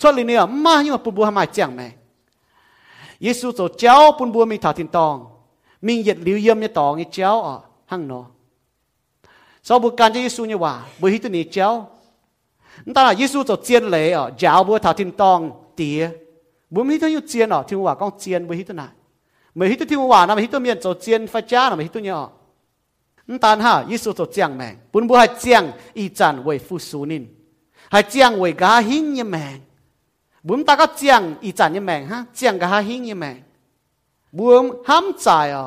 ช่วยลินเนี่ยไม่อยู่ปุ่นบัวไม่เจียงแมงเยซูโจเจ้าปุ่นบัวมีถาทินตองมีเย็ดลิ้วเยี่ยมเนี่ยตองเนี่ยเจ้าอ่ะหังน้องสาวบุการจะเยซูเนี่ยว่าบุหิตุนี่เจ้านั่นน่ะเยซูโจเจียนเลยอ่ะเจ้าบัวถาทินตองเตี๋ยบุหิตุอยู่เจียนอ่ะที่ว่าก้องเจียนบุหิตุน่ะบุหิตุที่ว่าน่ะบุหิตุเมียนโจเจียนฟ้าจ้าน่ะบุหิตุเนี่ยนั่นตอนฮะยิสุโตเจียงแมงปุ่นบัวให้เจียงอีจันไว้ฟูซูนินให้เจียงไว้กาหิ้งยี่แมงบุ้มตาก็เจียงอีจันยี่แมงฮะเจียงกาหิ้งยี่แมงบุ้มห้ำใจอ๋อ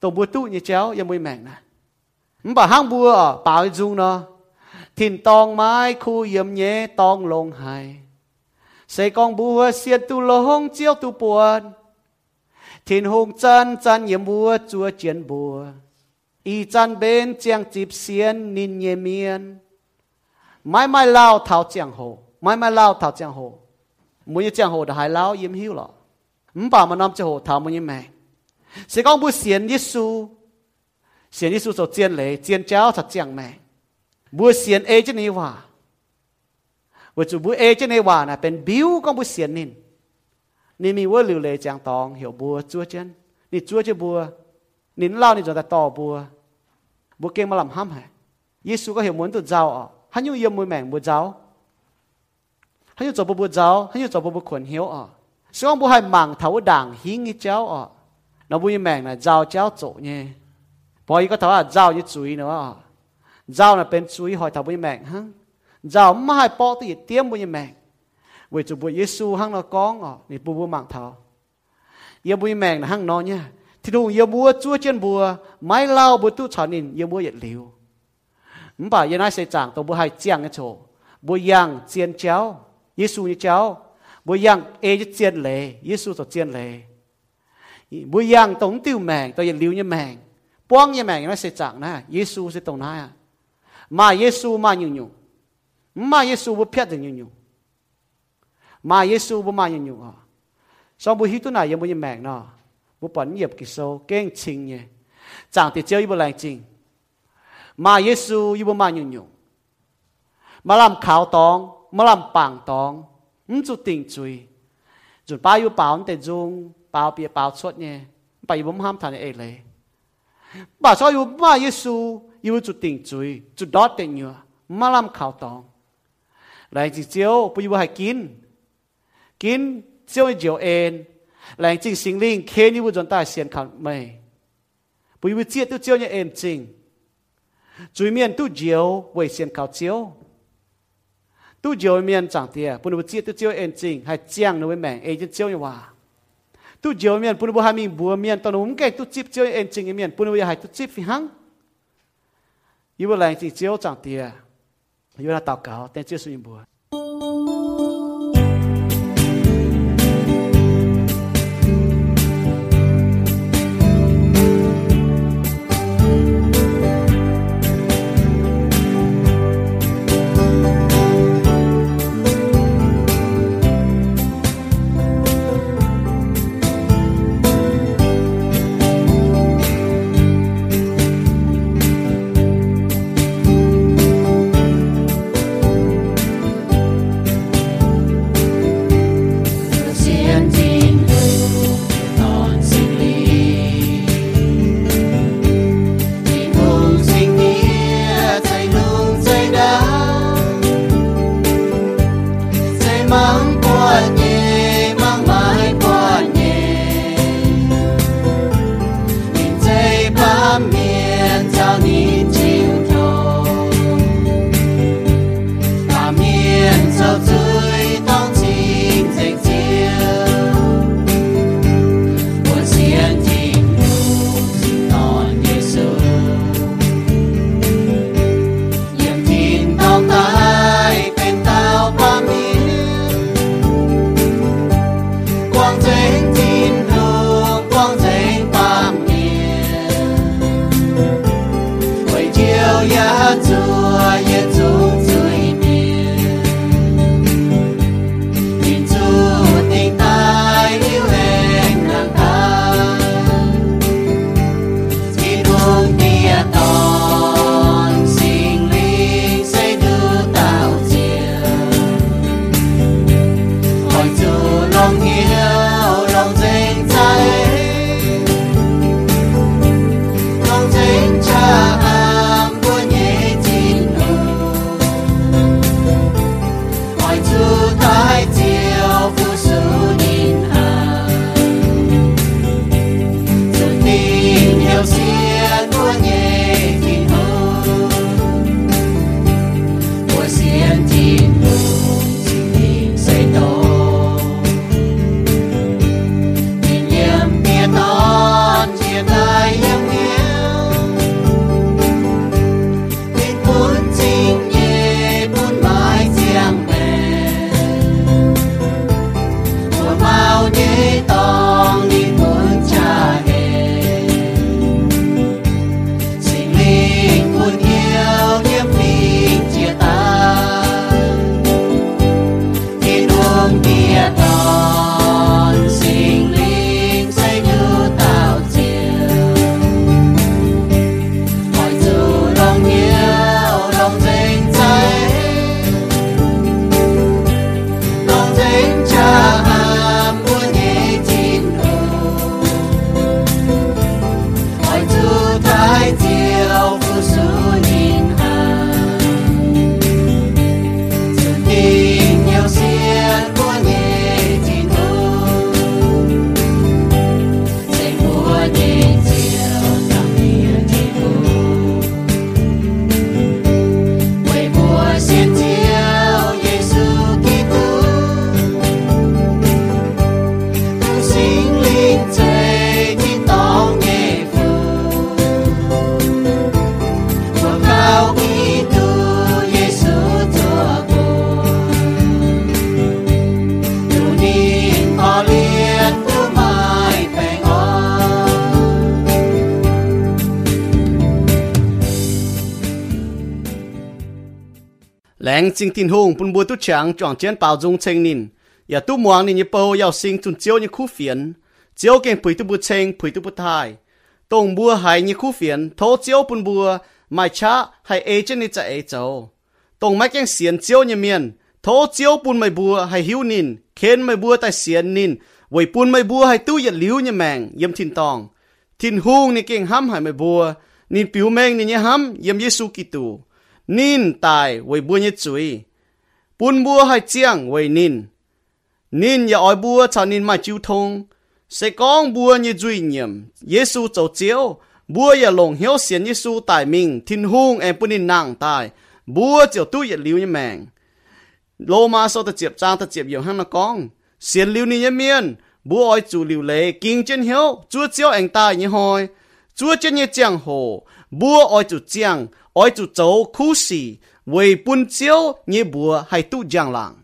ตัวบัวตู้ยี่เจ้ายังไม่แมงนะมันบอกห้างบัวป่าจุงเนาะถิ่นตองไม้คู่เยี่ยมเย่ตองลงหายใส่กองบัวเสียนตุลงเจียวตุปวนถิ่นหงจันจันเยี่ยมบัวจัวเจียนบัวอีจันเบนเจียงจีบเสียนนินเยเมียนไม่ไม่เล่าเท้าเจียงโหไม่ไม่เล่าเท้าเจียงโหมุยเจียงโหได้หายเล่ายิ้มหิวหรอมป่ามันน้ำเจียงโหเท้ามุยแม่เสกองบุเสียนยิสูเสียนยิสูสดเจียนเลยเจียนเจ้าสัดเจียงแม่บุเสียนเอเจนีว่าวัจุบุเอเจนีว่าน่ะเป็นบิวของบุเสียนนินนี่มีว่าหลิวเลยเจียงตองเหี่ยวบัวจัวเจียนนี่จัวเจียบัวนินเล่านี่จะต่อบัวบัวเก่งมาลำห้ำให้ยิสุก็เห็นเหมือนตัวเจ้าอ๋อฮันยูเยี่ยมมือแมงบัวเจ้าฮันยูจับบัวเจ้าฮันยูจับบัวขนเหี่ยวอ๋อส่วนบัวให้หมั่งเท้าด่างหิ้งเจ้าอ๋อแล้วบัวยี่แมงน่ะเจ้าเจ้าโจเนี่ยพออีก็เท้าว่าเจ้ายี่จุยเนาะเจ้าน่ะเป็นจุยหอยเท้าบัวยี่แมงฮะเจ้าไม่ให้ปอตีเตี้ยมบัวยี่แมงเวจุบัวยิสุฮังเราก้องอ๋อนี่บัวบัวหมั่งเท้าเยี่ยมบัวยี่แมงน่ะฮังนอนเนี่ยที่ดูเยบัวจั่วเจียนบัวไม้เล่าบัวตู้ฉานินเยบัวเหยียดเหลวมันป่าเยนายเสจางตัวบัวหายเจียงเนี่ยโฉบัวยังเจียนเจ้าเยซูเนี่ยเจ้าบัวยังเอจะเจียนเลยเยซูตัวเจียนเลยบัวยังตรงติวแมงตัวเหยียดเหลวเนี่ยแมงป้องเนี่ยแมงเยนายเสจางนะเยซูเสตรงนั้นมาเยซูมาหยุ่งหยุ่งมาเยซูบัวเพี้ยนหยุ่งหยุ่งมาเยซูบัวมาหยุ่งหยุ่งอ่ะสองบัวหิตุน่ะยังบัวเนี่ยแมงเนาะบุปผาเงียบกิโซเก่งชิงเนี่ยจางติดเจียวยุบแรงจริงมาเยซูยุบมาหยุ่งหยุ่งมาลำขาวตองมาลำปางตองอุ้มจุดติ่งจุยจุดป้ายุบเปล่าแต่จุงเปล่าเปียเปล่าชดเนี่ยไปยุบห้ามทานเองเลยบ่าชอบยุบมาเยซูยุบจุดติ่งจุยจุดดอดแต่เนื้อมาลำขาวตองแรงจริงเจียวไปยุบให้กินกินเจียวเจียวเองแรงจริงสิงลิงเคนี่วุจนตายเสียนขันไม่ปุยวิเจียตุเจียวเนี่ยเอ็มจริงจุยเมียนตุเจียวไว้เสียนข่าวเจียวตุเจียวเมียนจังเตียปุยวิเจียตุเจียวเอ็มจริงให้เจียงหนูไว้แมงเอ็มเจียวเนี่ยว่าตุเจียวเมียนปุยวิหามีบัวเมียนตอนหนุ่มแก่ตุจิบเจียวเอ็มจริงเมียนปุยวิหายตุจิบฟิหังยี่ว่าแรงจริงเจียวจังเตียยี่ว่าตาเก่าแต่เจียวสุยบัว Lang Jing Tin Hong Pun Bu Tu Chang Chong Chen Pao Dung Cheng Nin. Ya Tu Muang Nin Yipo Yao Sing Tun Jiu Ni Ku Fien. Jiu Gang Pui Tu Bu Cheng Pui Tu Bu Tai. Tong Bua Hai Ni Ku Fien. Tho Jiu Pun Bua Mai Cha Hai A Chen Ni Cha A Chao. Tong Mai Gang Sien Jiu Ni Mien. Tho Jiu Pun Mai Bua Hai Hiu Nin. Ken Mai Bua Tai Sien Nin. Wei Pun Mai Bua Hai Tu Yat Liu Ni Mang Yem Tin Tong. Tin Hong Ni Gang Ham Hai Mai Bua. Nin Piu Mang Ni Ni Ham Yem Yesu Kitu. Nin tai wei bua nhit chui. Bun bua hai chiang wei nin. Nin ya oi bua cha nin mai chiu thong. Se kong bua nhit chui nhiem. Yesu chou chiao. Bua ya long hiao xian Yesu tai ming. Tin hung em punin nang tai. Bua chiao tu ya liu nhiem mang. Lo ma so ta chiep chang ta chiep yong hang na kong. Xian liu ni nhiem mien. Bua oi chu liu le. King chen hiao. Chua chiao ang tai nhie hoi. Chua chen nhie chiang ho. Bua oi chu chiang. Oi chu chou khu si. Wei pun chiao nye bua hai tu giang lang.